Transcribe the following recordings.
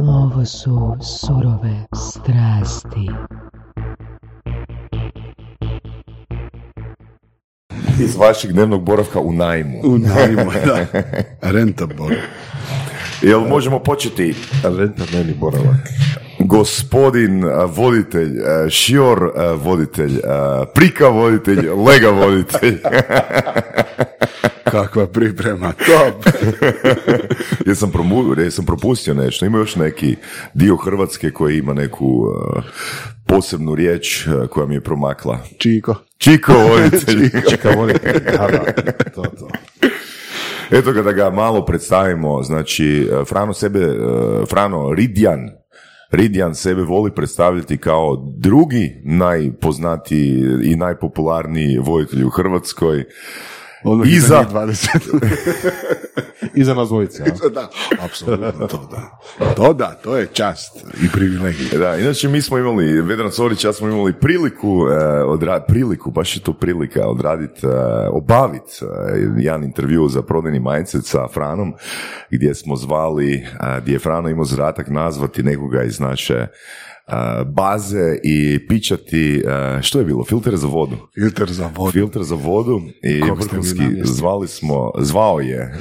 Ovo su surove strasti. Iz vašeg dnevnog boravka u najmu. U najmu, da. Rentable. Jel možemo početi? Rentabilni boravak. Gospodin voditelj, šior voditelj, prika voditelj, lega voditelj. Kakva priprema, top! Jesam propustio nešto, ima još neki dio Hrvatske koji ima neku posebnu riječ koja mi je promakla. Čiko voditelj. Čika voditelj, da, to. Eto ga da ga malo predstavimo, znači Frano Ridjan. Ridjan sebe voli predstavljati kao drugi najpoznatiji i najpopularniji voditelj u Hrvatskoj. Odmah iza 20. Iza nas dvojice. Da, apsolutno to da. To je čast i privilegija. Da, inače mi smo imali, Vedran Sovrić, ja smo imali prilika odraditi, obaviti jedan intervju za prodajni mindset sa Franom, gdje smo zvali, gdje je Frano imao zadatak nazvati nekoga iz naše baze i pičati, što je bilo, filter za vodu i vrhunski zvao je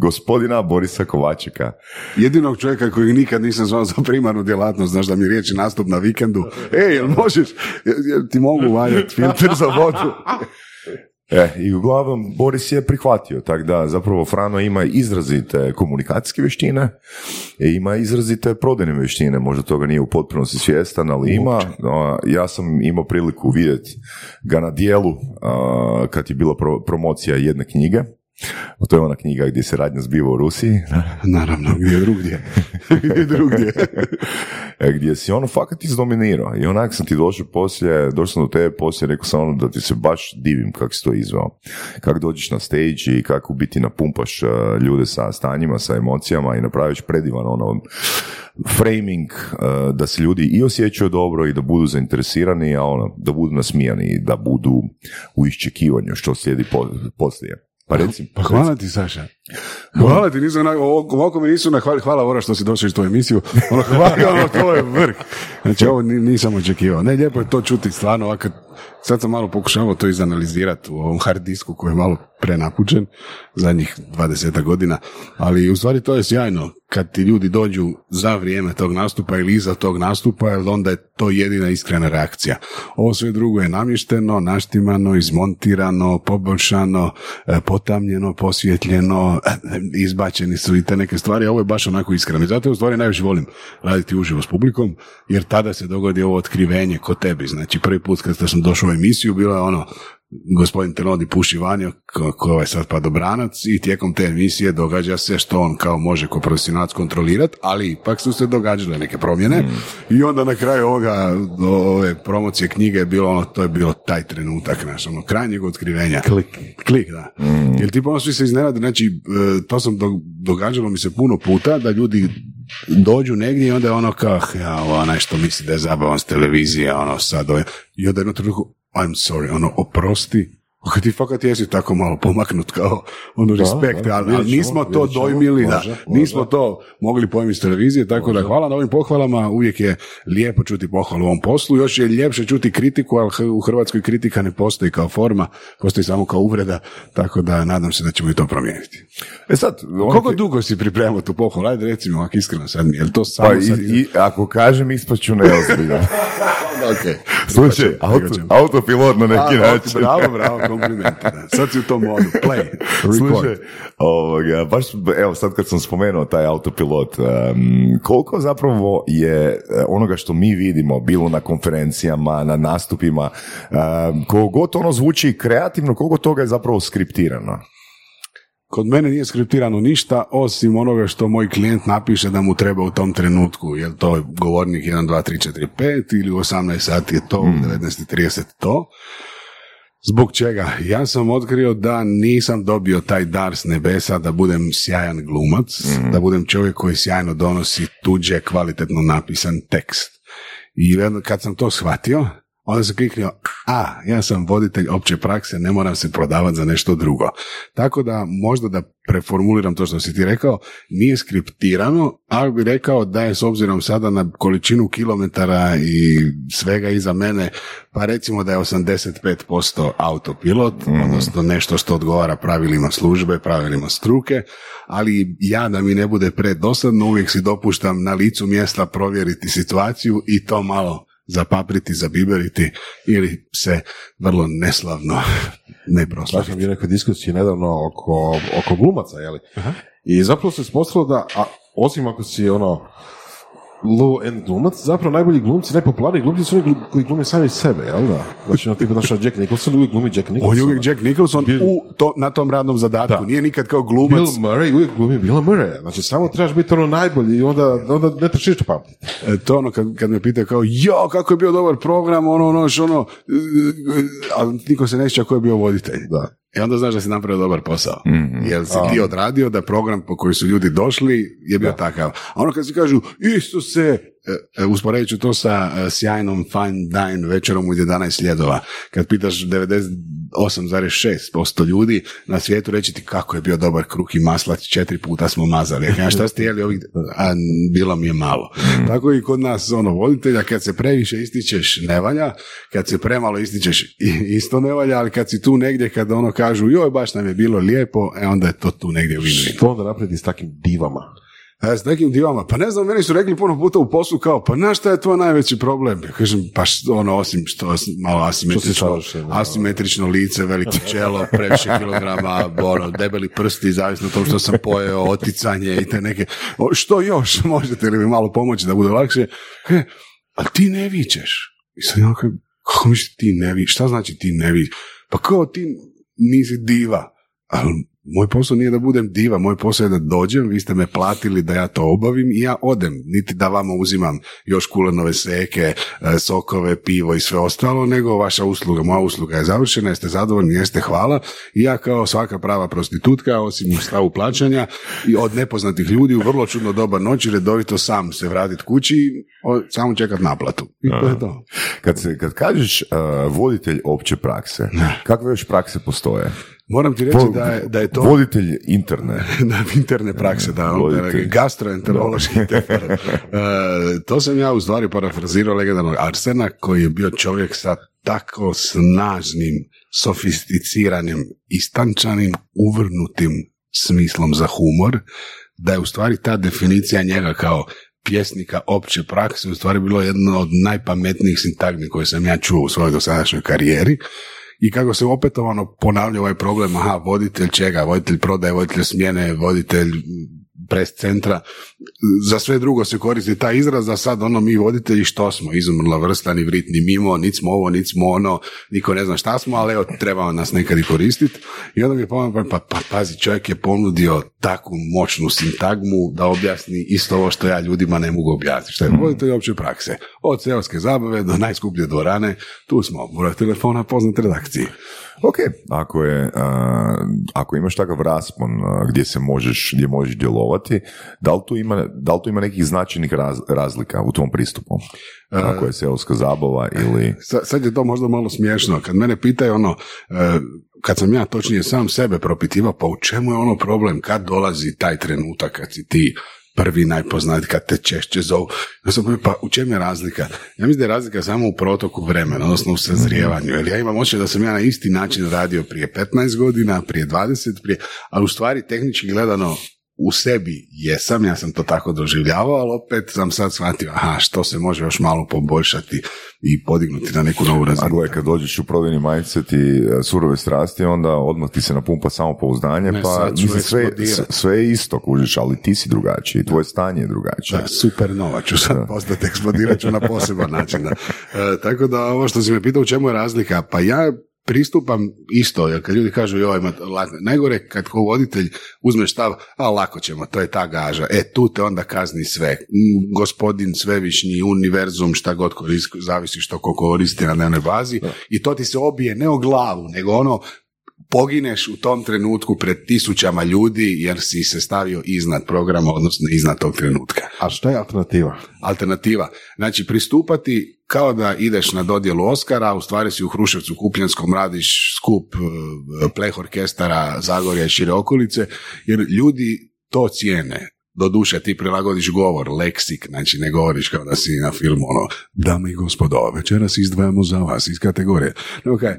gospodina Borisa Kovačeka, jedinog čovjeka kojeg nikad nisam zvao za primarnu djelatnost. Znaš da mi riječi nastup na vikendu, jel možeš, jel ti mogu valjati filter za vodu? I uglavnom Boris je prihvatio, tako da zapravo Frano ima izrazite komunikacijske vještine, ima izrazite prodajne vještine, možda toga nije u potpunosti svjestan, ali ima. Ja sam imao priliku vidjeti ga na dijelu kad je bila promocija jedne knjige. To je ona knjiga gdje se radnja zbiva u Rusiji. Naravno, gdje drugdje. Gdje si ono fakat izdominirao. I onak sam ti došao do tebe poslije, rekao sam ono da ti se baš divim kako si to izveo. Kako dođeš na stage i kako u biti napumpaš ljude sa stanjima, sa emocijama i napraviš predivan ono framing da se ljudi i osjećaju dobro i da budu zainteresirani, a ono, da budu nasmijani i da budu u iščekivanju što slijedi poslije. Pa hvala ti, Saša. Hvala ti, nisam ovako mi nisu nahvali. Hvala Vora što si došao iz tvoju emisiju. Ono, hvala, to je vrh. Znači, ovo nisam očekivao. Ne, lijepo je to čuti, stvarno. Ovako, sad sam malo pokušavao to izanalizirati u ovom hard disku koji je malo prenapučen zadnjih 20 godina. Ali, u stvari, to je sjajno. Kad ti ljudi dođu za vrijeme tog nastupa ili iza tog nastupa, jer onda je to jedina iskrena reakcija. Ovo sve drugo je namješteno, naštimano, izmontirano, poboljšano, potamljeno, posvjetljeno, izbačeni su i te neke stvari, a ovo je baš onako iskreno. I zato je u stvari najviše volim raditi uživo s publikom, jer tada se dogodi ovo otkrivenje kod tebi. Znači, prvi put kad sam došao u emisiju, bilo je ono, gospodin Tenodi puši Vanjo, koji je sad padobranac, i tijekom te emisije događa se što on kao može ko profesionalac kontrolirati, ali ipak su se događale neke promjene. I onda na kraju ove promocije knjige je bilo ono, to je bilo taj trenutak naš, ono, krajnjeg otkrivenja. Klik, da. Jer ti ponosno se iznenadi, znači, to sam događalo mi se puno puta, da ljudi dođu negdje i onda je ono kao, onaj što misli da je zabavan s televizije, ono sad, i onda jedno trenutku, I'm sorry, ono, oprosti. Ako ti fakat jesi tako malo pomaknut kao ono respekt, ali nismo to dojmili, nismo to mogli pojmiti s televizije, tako da hvala na ovim pohvalama, uvijek je lijepo čuti pohvalu u ovom poslu, još je ljepše čuti kritiku, ali u Hrvatskoj kritika ne postoji kao forma, postoji samo kao uvreda, tako da nadam se da ćemo i to promijeniti. Sad, koliko dugo si pripremao tu pohvalu? Ajde recimo, ovako iskreno sad mi, je li to samo sad? Ako kažem, ispaću neozbiljno. Okay. Slušaj, autopilot na neki način. Bravo, komplimenta. Sad si u tom modu, play, record. Slušaj, baš, evo sad kad sam spomenuo taj autopilot, koliko zapravo je onoga što mi vidimo, bilo na konferencijama, na nastupima, koliko god ono zvuči kreativno, koliko toga je zapravo skriptirano? Kod mene nije skriptirano ništa, osim onoga što moj klijent napiše da mu treba u tom trenutku. Jel to je govornik 1, 2, 3, 4, 5 ili u 18 sati je to, u 19.30 to. Zbog čega? Ja sam otkrio da nisam dobio taj dar s nebesa da budem sjajan glumac, da budem čovjek koji sjajno donosi tuđe kvalitetno napisan tekst. I kad sam to shvatio, Onda sam kliknio, ja sam voditelj opće prakse, ne moram se prodavati za nešto drugo. Tako da, možda da preformuliram to što si ti rekao, nije skriptirano, ali bi rekao da je s obzirom sada na količinu kilometara i svega iza mene, pa recimo da je 85% autopilot, odnosno nešto što odgovara pravilima službe, pravilima struke, ali ja da mi ne bude predosadno, uvijek si dopuštam na licu mjesta provjeriti situaciju i to malo zapapriti, zabiberiti ili se vrlo neslavno ne proslaviti. Dakle, mi je nekoj diskusiji nedavno oko glumaca, jeli? Aha. I zapravo se ispostavilo da, osim ako si low-end glumac, zapravo najbolji glumci, najpopularniji glumci su oni koji glume sami sebe, jel da? Znači, na tipu našao Jack Nicholson, uvijek glumi Jack Nicholson. On je uvijek Jack Nicholson na tom radnom zadatku, da. Nije nikad kao glumac. Bill Murray uvijek glumi Bill Murray, znači samo trebaš biti najbolji i onda ne trebaš ništa pamtiti. To kad me pitaju kao, kako je bio dobar program, ali niko se ne sjeća ko je bio voditelj. Da. I onda znaš da si napravio dobar posao. Jer si ti odradio da program po koji su ljudi došli je bio takav. A ono kad si kažu, Isuse, usporedit ću to sa sjajnom fine dine večerom u 11 sljedova. Kad pitaš 98,6% ljudi na svijetu reći ti kako je bio dobar kruh i maslac, 4 puta smo mazali. Ja šta ste jeli ovih, a bilo mi je malo. Tako i kod nas voditelja, kad se previše ističeš ne valja, kad se premalo ističeš isto ne valja, ali kad si tu negdje, kad kažu joj baš nam je bilo lijepo, onda je to tu negdje u igri. Što onda napredi s takim divama? S nekim divama. Pa ne znam, meni su rekli puno puta u poslu kao, pa na šta je tvoj najveći problem? Ja kažem, pa osim što malo asimetrično lice, veliko čelo, previše kilograma, debeli prsti, zavisno to što sam pojeo, oticanje i te neke. Što još? Možete li mi malo pomoći da bude lakše? A ti ne vičeš. I sad je ono kao, kako misliš ti ne vičeš? Šta znači ti ne vičeš? Pa kao ti nisi diva, ali moj posao nije da budem diva, moj posao je da dođem, vi ste me platili da ja to obavim i ja odem, niti da vama uzimam još kulenove seke, sokove, pivo i sve ostalo, nego vaša usluga, moja usluga je završena, jeste zadovoljni, jeste hvala i ja kao svaka prava prostitutka, osim u stavu plaćanja i od nepoznatih ljudi u vrlo čudno doba noći redovito sam se vratit kući i samo čekat naplatu. I to je to. Kad kažeš voditelj opće prakse, kakve još prakse postoje? Moram ti reći da je to... Voditelj interne. Interne prakse, gastroenterološki interne. To sam ja u stvari parafrazirao legendarnog Arsena, koji je bio čovjek sa tako snažnim, sofisticiranim, istančanim, uvrnutim smislom za humor, da je u stvari ta definicija njega kao pjesnika opće prakse u stvari bilo jedno od najpametnijih sintagmi koje sam ja čuo u svojoj dosadašnjoj karijeri. I kako se opetovano ponavlja ovaj problem, voditelj čega, voditelj prodaje, voditelj smjene, voditelj pres centra, za sve drugo se koristi taj izraz, a sad mi voditelji što smo, izumrla vrsta, ni vrit, ni mimo, nic smo ovo, nic smo ono, niko ne zna šta smo, ali treba nas nekad i koristiti. I onda mi je pazi, čovjek je ponudio takvu moćnu sintagmu da objasni isto ovo što ja ljudima ne mogu objasniti. Šta je voditelj opće prakse? Od seoske zabave do najskuplje dvorane, tu smo, broj telefona, poznat redakciji. Ok, ako imaš takav raspon gdje možeš djelovati, da li tu ima nekih značajnih razlika u tom pristupu? Ako je seoska zabava ili... Sad je to možda malo smiješno. Kad mene pitaju kad sam ja točnije sam sebe propitivao, pa u čemu je problem kad dolazi taj trenutak kad si ti prvi najpoznati, kad te češće zovu. Pa u čem je razlika? Ja mislim da je razlika samo u protoku vremena, odnosno u sazrijevanju. Jer ja imam osjećaj da sam ja na isti način radio prije 15 godina, prije 20, ali u stvari tehnički gledano u sebi jesam, ja sam to tako doživljavao, ali opet sam sad shvatio što se može još malo poboljšati i podignuti na neku novu razinu. Ako je kad dođeš u prodajni mindset i surove strasti, onda odmah ti se napumpa samopouzdanje, sve je isto, kužiš, ali ti si drugačiji, tvoje stanje je drugačije. Supernova ću sad postati, eksplodirat ću na poseban način. Tako da ovo što si me pitao u čemu je razlika, pa ja pristupam isto, jer kad ljudi kažu najgore kad ko voditelj uzme štav, lako ćemo, to je ta gaža, tu te onda kazni sve, gospodin svevišnji, univerzum, šta god koristi, zavisi što ko koristi na dnevnoj bazi i to ti se obije ne o glavu, nego pogineš u tom trenutku pred tisućama ljudi jer si se stavio iznad programa, odnosno iznad tog trenutka. A što je alternativa? Alternativa. Znači, pristupati kao da ideš na dodjelu Oskara, u stvari si u Hruševcu Kupljanskom, radiš skup plehorkestara Zagorja i šire okolice, jer ljudi to cijene. Doduše, ti prilagodiš govor, leksik, znači ne govoriš kao da si na filmu, ono, dame i gospodo, večeras izdvajamo za vas iz kategorije. No kaj,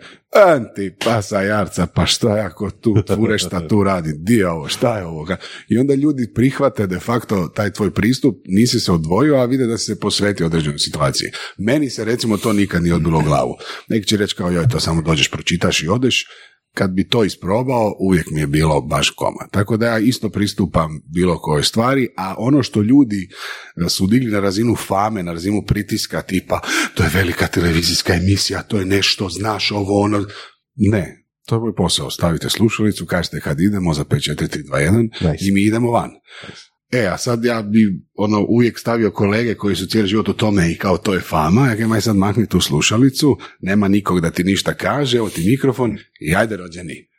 antipasa jarca, pa šta je ako tu tvure, šta tu radi, di je ovo, šta je ovo? I onda ljudi prihvate de facto taj tvoj pristup, nisi se odvojio, a vide da si se posvetio određenoj situaciji. Meni se recimo to nikad nije odbilo u glavu. Neki će reći kao, joj, to samo dođeš, pročitaš i odeš. Kad bi to isprobao, uvijek mi je bilo baš koma. Tako da ja isto pristupam bilo kojoj stvari, a ono što ljudi su digli na razinu fame, na razinu pritiska, tipa to je velika televizijska emisija, to je nešto, znaš ovo, ono... Ne, to je moj posao. Stavite slušalicu, kažete kad idemo za 5, 4, 3, 2, 1 nice. I mi idemo van. Nice. E, a sad ja bi ono, uvijek stavio kolege koji su cijeli život u tome i kao to je fama, ja imaj sad makni tu slušalicu, nema nikog da ti ništa kaže, evo ti mikrofon i ajde rođeni.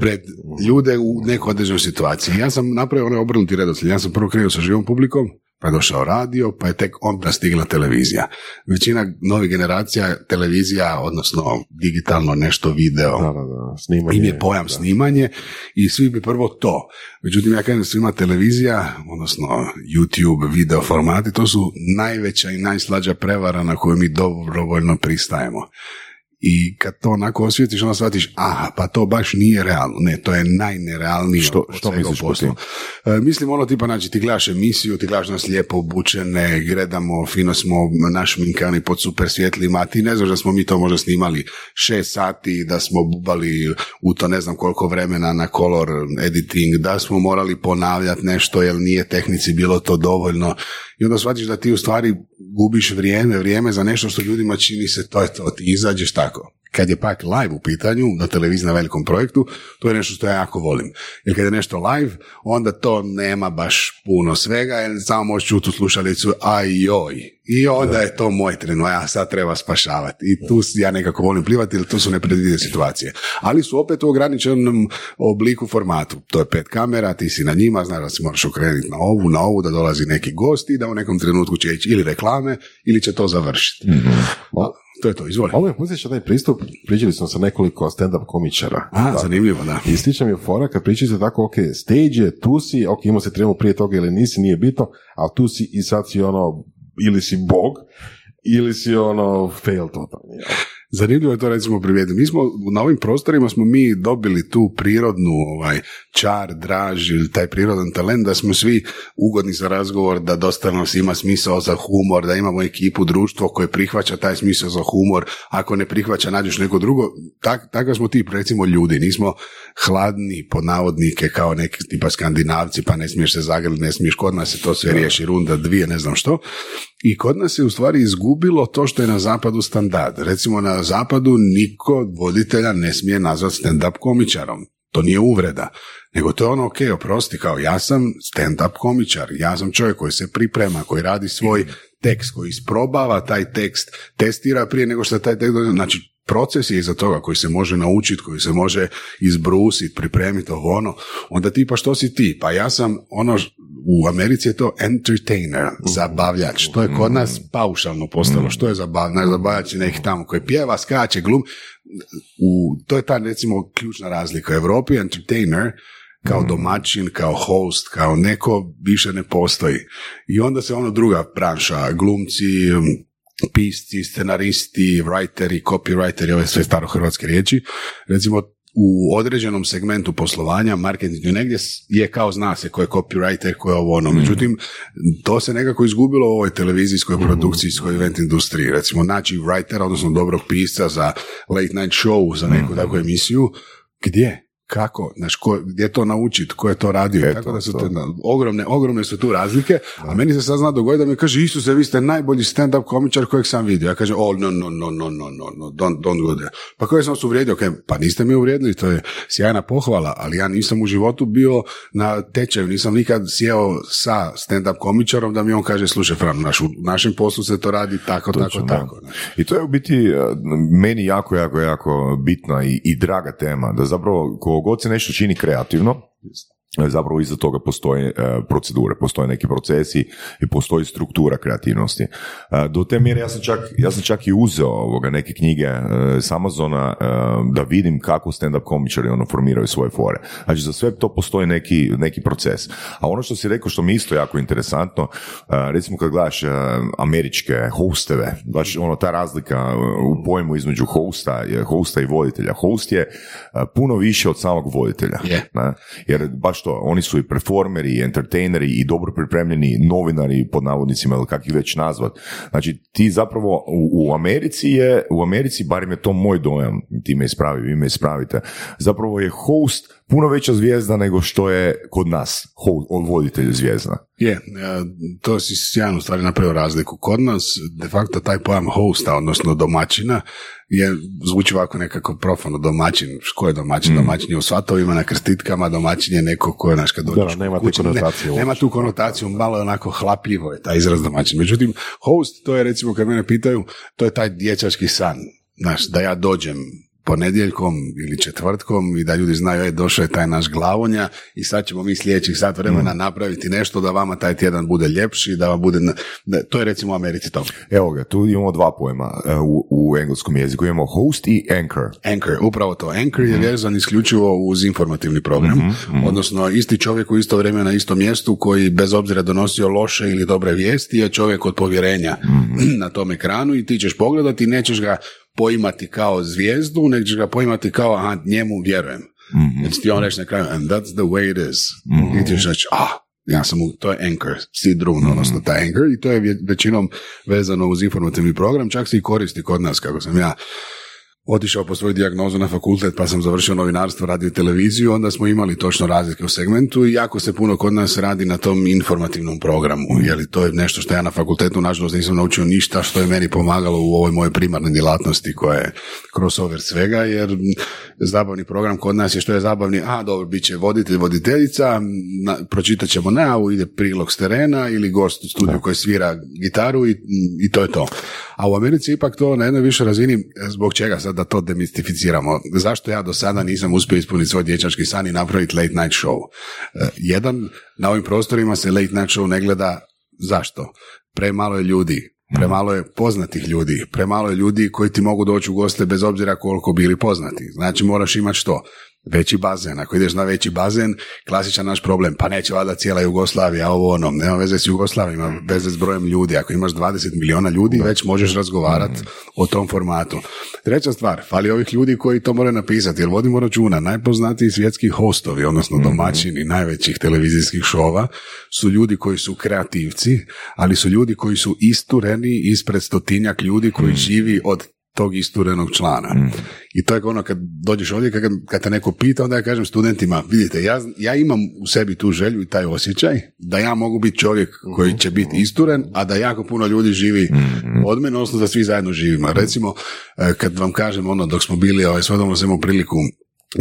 Pred ljude u nekoj određenoj situaciji. Ja sam napravio onaj obrnuti redoslijed. Ja sam prvo krenuo sa živom publikom, pa je došao radio, pa je tek onda stigla televizija. Većina novih generacija, televizija, odnosno digitalno nešto video, snimanje, im je pojam snimanje i svi bi prvo to. Međutim, ja kažem svima televizija, odnosno YouTube video formati, to su najveća i najslađa prevara na koju mi dobrovoljno pristajemo. I kad to onako osvijetiš, onda shvatiš, aha, pa to baš nije realno. Ne, to je najnerealnije što misliš po tim? Mislim ono tipa, znači, ti gledaš emisiju, ti gledaš nas lijepo obučene, gledamo, fino smo našminkani pod super svjetlima, ti ne znaš da smo mi to možda snimali 6 sati, da smo bubali u to ne znam koliko vremena na color editing, da smo morali ponavljati nešto, jer nije tehnici bilo to dovoljno. I onda shvatiš da ti u stvari gubiš vrijeme za nešto što ljudima čini se to je to, ti izađeš tako. Kad je pak live u pitanju, na televiziji na velikom projektu, to je nešto što ja jako volim. Jer kad je nešto live, onda to nema baš puno svega, jer samo možeš čuti u slušalicu, aj joj. I onda je to moj tren, a sad treba spašavati. I tu ja nekako volim plivati, jer tu su nepredvidive situacije. Ali su opet u ograničenom obliku formatu. To je 5 kamera, ti si na njima, znaš da se moraš okrenuti na ovu, da dolazi neki gost i da u nekom trenutku će ići ili reklame, ili će to završiti. Mm-hmm. To je to, izvoli. Ovo je muziča taj pristup, pričali smo sa nekoliko stand-up komičara. A, zanimljivo, da. I sličan je fora kad pričali tako, ok, stage je, tu si, ok, imao se tremu prije toga ili nisi, nije bitno, ali tu si i sad si ono, ili si bog, ili si ono, fail totalni. Zanimljivo je to recimo primijetiti. Mi smo, na ovim prostorima smo mi dobili tu prirodnu čar, draž ili taj prirodan talent da smo svi ugodni za razgovor, da dosta nas ima smisao za humor, da imamo ekipu, društvo koje prihvaća taj smisao za humor, ako ne prihvaća nađeš neko drugo. Tako smo ti recimo ljudi, nismo hladni pod navodnike kao neki tipa Skandinavci, pa ne smiješ se zagrliti, ne smiješ, kod nas se to sve riješi, runda 2, ne znam što. I kod nas je u stvari izgubilo to što je na zapadu standard. Recimo na zapadu niko od voditelja ne smije nazvati stand-up komičarom. To nije uvreda. Nego to je ono, ok, oprosti, kao ja sam stand-up komičar, ja sam čovjek koji se priprema, koji radi svoj tekst, koji isprobava taj tekst, testira prije nego što taj tekst... Znači, proces je iza toga koji se može naučiti, koji se može izbrusiti, pripremiti ovo ono, onda ti pa što si ti? Pa ja sam ono, u Americi je to entertainer, zabavljač. To je kod nas paušalno postalo. Što je zabavljač? Nekih tamo koji pjeva, skače, glum. To je ta recimo ključna razlika. U Europi entertainer kao domaćin, kao host, kao neko više ne postoji. I onda se ono druga branša, glumci, pisci, scenaristi, writeri, copywriteri, ove sve starohrvatske riječi, recimo u određenom segmentu poslovanja, marketingu negdje je kao zna se ko je copywriter, ko je ovo ono. Međutim, to se nekako izgubilo u ovoj televizijskoj produkcijskoj event industriji. Recimo, naći writera, odnosno dobrog pisca za late night show, za neku takvu emisiju, gdje? kako, znaš, gdje to naučit, tko je to radio, tako da su te, ogromne su tu razlike, a meni se sad zna dogoditi da mi kaže, Isuse, vi ste najbolji stand-up komičar kojeg sam vidio. Ja kažem, no, don't go there. Pa koje sam vas uvrijedio? Okay, pa niste me uvrijedili, to je sjajna pohvala, ali ja nisam u životu bio na tečaju, nisam nikad sjeo sa stand-up komičarom da mi on kaže, slušaj, Fran, u našem poslu se to radi tako, točno, tako. I to je u biti meni jako bitna i draga tema, da zapravo kogod se nešto čini kreativno, zapravo iza toga postoje procedure, postoje neki procesi i postoji struktura kreativnosti. Do te mjere ja sam čak i uzeo neke knjige s Amazona da vidim kako stand-up komičari formiraju svoje fore. Znači za sve to postoji neki proces. A ono što si rekao što mi isto jako interesantno, recimo kad gledaš američke hosteve, znači ta razlika u pojmu između hosta i voditelja. Host je puno više od samog voditelja. Yeah. Jer baš to, oni su i performeri, i entertaineri i dobro pripremljeni novinari pod navodnicima ili kak ih već nazvat. Znači ti zapravo u Americi je, barem je to moj dojam, ti me ispravi, vi me ispravite, zapravo je host puno veća zvijezda nego što je kod nas voditelj zvijezda. To si sjajno stvari napravio razliku. Kod nas de facto taj pojam hosta, odnosno domaćina, zvuči ovako nekako profano. Domaćin, ko je domaćin? Domaćin je u svatovima, na krstitkama, domaćin je neko ko je naš kad dođeš u kuću. Nema tu konotaciju, malo je onako hlapljivo je taj izraz domaćin. Međutim, host, to je recimo kad mene pitaju, to je taj dječački san. Znaš, da ja dođem ponedjeljkom ili četvrtkom i da ljudi znaju, došao je taj naš glavonja i sad ćemo mi sljedećih sat vremena napraviti nešto da vama taj tjedan bude ljepši, da vam bude, to je recimo u Americi to. Evo ga, tu imamo dva pojma u engleskom jeziku, imamo host i anchor, upravo to, anchor je vezan isključivo uz informativni program, odnosno isti čovjek u isto vrijeme na istom mjestu koji bez obzira donosio loše ili dobre vijesti je čovjek od povjerenja na tom ekranu i ti ćeš pogledati, nećeš ga poimati kao zvijezdu, nek ćeš ga poimati kao, aha, njemu vjerujem. Jer ti on reći na kraju, and that's the way it is. I ti ćeš reći, to je anchor, sidrun, odnosno ta anchor, i to je većinom vezano uz informativni program, čak se i koristi kod nas, kako sam ja otišao po svoju dijagnozu na fakultet, pa sam završio novinarstvo, radio i televiziju, onda smo imali točno razlike u segmentu i jako se puno kod nas radi na tom informativnom programu, jer to je nešto što ja na fakultetu, nažalost, nisam naučio ništa što je meni pomagalo u ovoj mojoj primarnoj djelatnosti koja je crossover svega, jer zabavni program kod nas je što je zabavni, dobro, bit će voditelj, voditeljica, pročitat ćemo najavu, ide prilog s terena ili gost u studiju koji svira gitaru i to je to. A u Americi ipak to na jednoj višoj razini, zbog čega sad da to demistificiramo. Zašto ja do sada nisam uspio ispuniti svoj dječački san i napraviti late night show? Jedan, na ovim prostorima se late night show ne gleda. Zašto? Premalo je ljudi. Premalo je poznatih ljudi, premalo je ljudi koji ti mogu doći u goste bez obzira koliko bili poznati. Znači moraš imati što? Veći bazen. Ako ideš na veći bazen, klasičan naš problem, pa neće valjda cijela Jugoslavija, ovo ono, nema veze s Jugoslavijom, ima veze s brojem ljudi. Ako imaš 20 miliona ljudi, već možeš razgovarati o tom formatu. Treća stvar, fali ovih ljudi koji to moraju napisati, jer vodimo računa, najpoznatiji svjetski hostovi, odnosno domaćini najvećih televizijskih šova, su ljudi koji su kreativci, ali su ljudi koji su istureni ispred 100-tinjak ljudi koji živi od tog isturenog člana. I to je ono kad dođeš ovdje, kad te neko pita, onda ja kažem studentima, vidite, ja imam u sebi tu želju i taj osjećaj da ja mogu biti čovjek koji će biti isturen, a da jako puno ljudi živi od mene, odnosno da svi zajedno živimo. Recimo, kad vam kažem dok smo bili, svodom sam imao priliku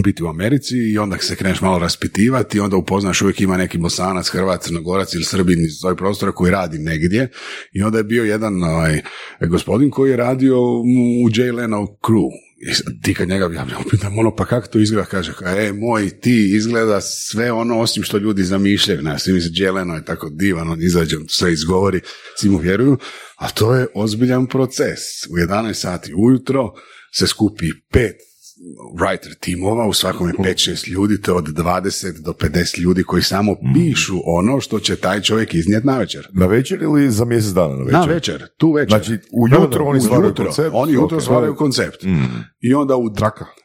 biti u Americi i onda se kreneš malo raspitivati i onda upoznaš, uvijek ima neki Bosanac, Hrvat, Crnogorac ili Srbin iz ovih prostora koji radi negdje, i onda je bio jedan gospodin koji je radio u Jay Leno crew. I ti kad njega pitam, pa kako to izgleda? Kaže, moj ti izgleda sve ono osim što ljudi zamišljaju. Znaš, svi mi se Đeleno je tako divan, on izađe, sve izgovori, svi mu vjeruju, a to je ozbiljan proces. U 11 sati ujutro se skupi 5 writer timova, u svakom je 5-6 ljudi, to je od 20 do 50 ljudi koji samo pišu ono što će taj čovjek iznijeti na večer. Na večer ili za mjesec dana na večer? Na večer, tu večer. Znači, ujutro oni stvaraju koncept. Oni ujutro stvaraju koncept.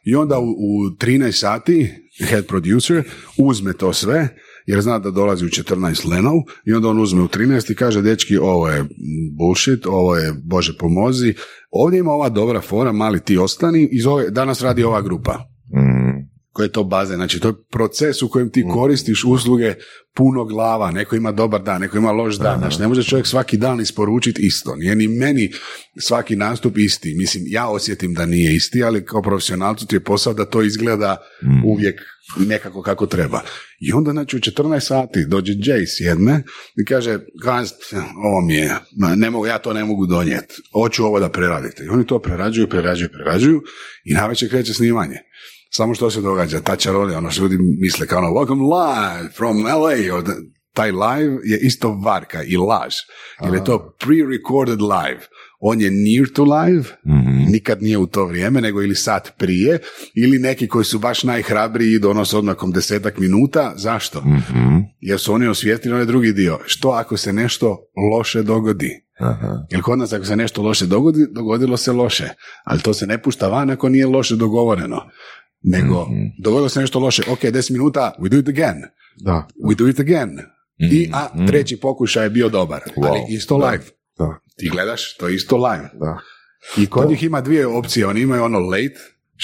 I onda u 13 sati head producer uzme to sve, jer zna da dolazi u 14 Lenov, i onda on uzme u 13 i kaže, dečki, ovo je bullshit, ovo je, Bože pomozi, ovdje ima ova dobra fora, mali ti ostani, danas radi ova grupa. koje je to baze. Znači, to je proces u kojem ti koristiš usluge puno glava. Neko ima dobar dan, neko ima loš dan. Znači, ne može čovjek svaki dan isporučiti isto. Nije ni meni svaki nastup isti. Mislim, ja osjetim da nije isti, ali kao profesionalcu ti je posao da to izgleda uvijek nekako kako treba. I onda, znači, u 14 sati dođe Jay sjedne i kaže, ovo mi je, ja to ne mogu donijeti, hoću ovo da preradite. I oni to prerađuju i navečer kreće snimanje. Samo što se događa, ta čarolija, ono što ljudi misle kao ono, welcome live from LA, taj live je isto varka i laž, jer je to pre-recorded live. On je near to live, nikad nije u to vrijeme, nego ili sat prije, ili neki koji su baš najhrabriji i donose odmakom 10 minuta. Zašto? Jer su oni osvijestili onaj drugi dio. Što ako se nešto loše dogodi? Jer kod nas ako se nešto loše dogodi, dogodilo se loše, ali to se ne pušta van ako nije loše dogovoreno. Nego, dogodilo se nešto loše, ok, 10 minuta, we do it again. Da. We do it again. I treći pokušaj je bio dobar, ali isto live. Da. Ti gledaš, to je isto live. Da. I kod njih ima dvije opcije, oni imaju ono late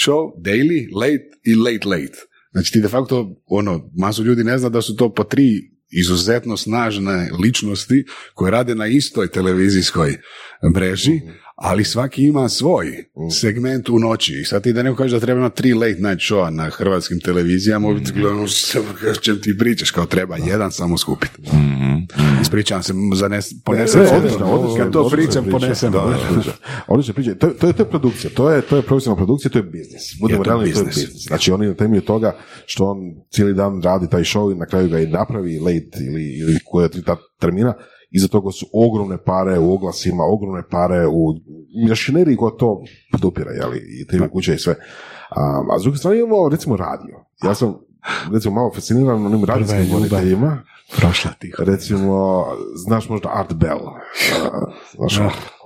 show, daily, late i late. Znači ti de facto, ono, masu ljudi ne zna da su to po 3 izuzetno snažne ličnosti koje rade na istoj televizijskoj mreži, ali svaki ima svoj segment u noći. I sad ti da neko kaže da treba imati 3 late night showa na hrvatskim televizijama, čem ti pričaš, kao treba jedan samo skupiti. Ispričavam se, ponesem se. Kad to pričam, ponesem. Odlična priča. To je produkcija, to je profesionalna produkcija, to je biznis. Budemo realni, to je biznis. Znači oni na temelju toga što on cijeli dan radi taj show i na kraju ga i napravi late ili koja je ta termina, iza toga su ogromne pare u oglasima, ogromne pare u mašineriji koja to podupira, jeli, i TV kuće i sve. A s druge strane imamo, recimo, radio. Ja sam, recimo, malo fasciniran onim radijskim voditeljima. Prošla ti. Recimo, znaš možda Art Bell.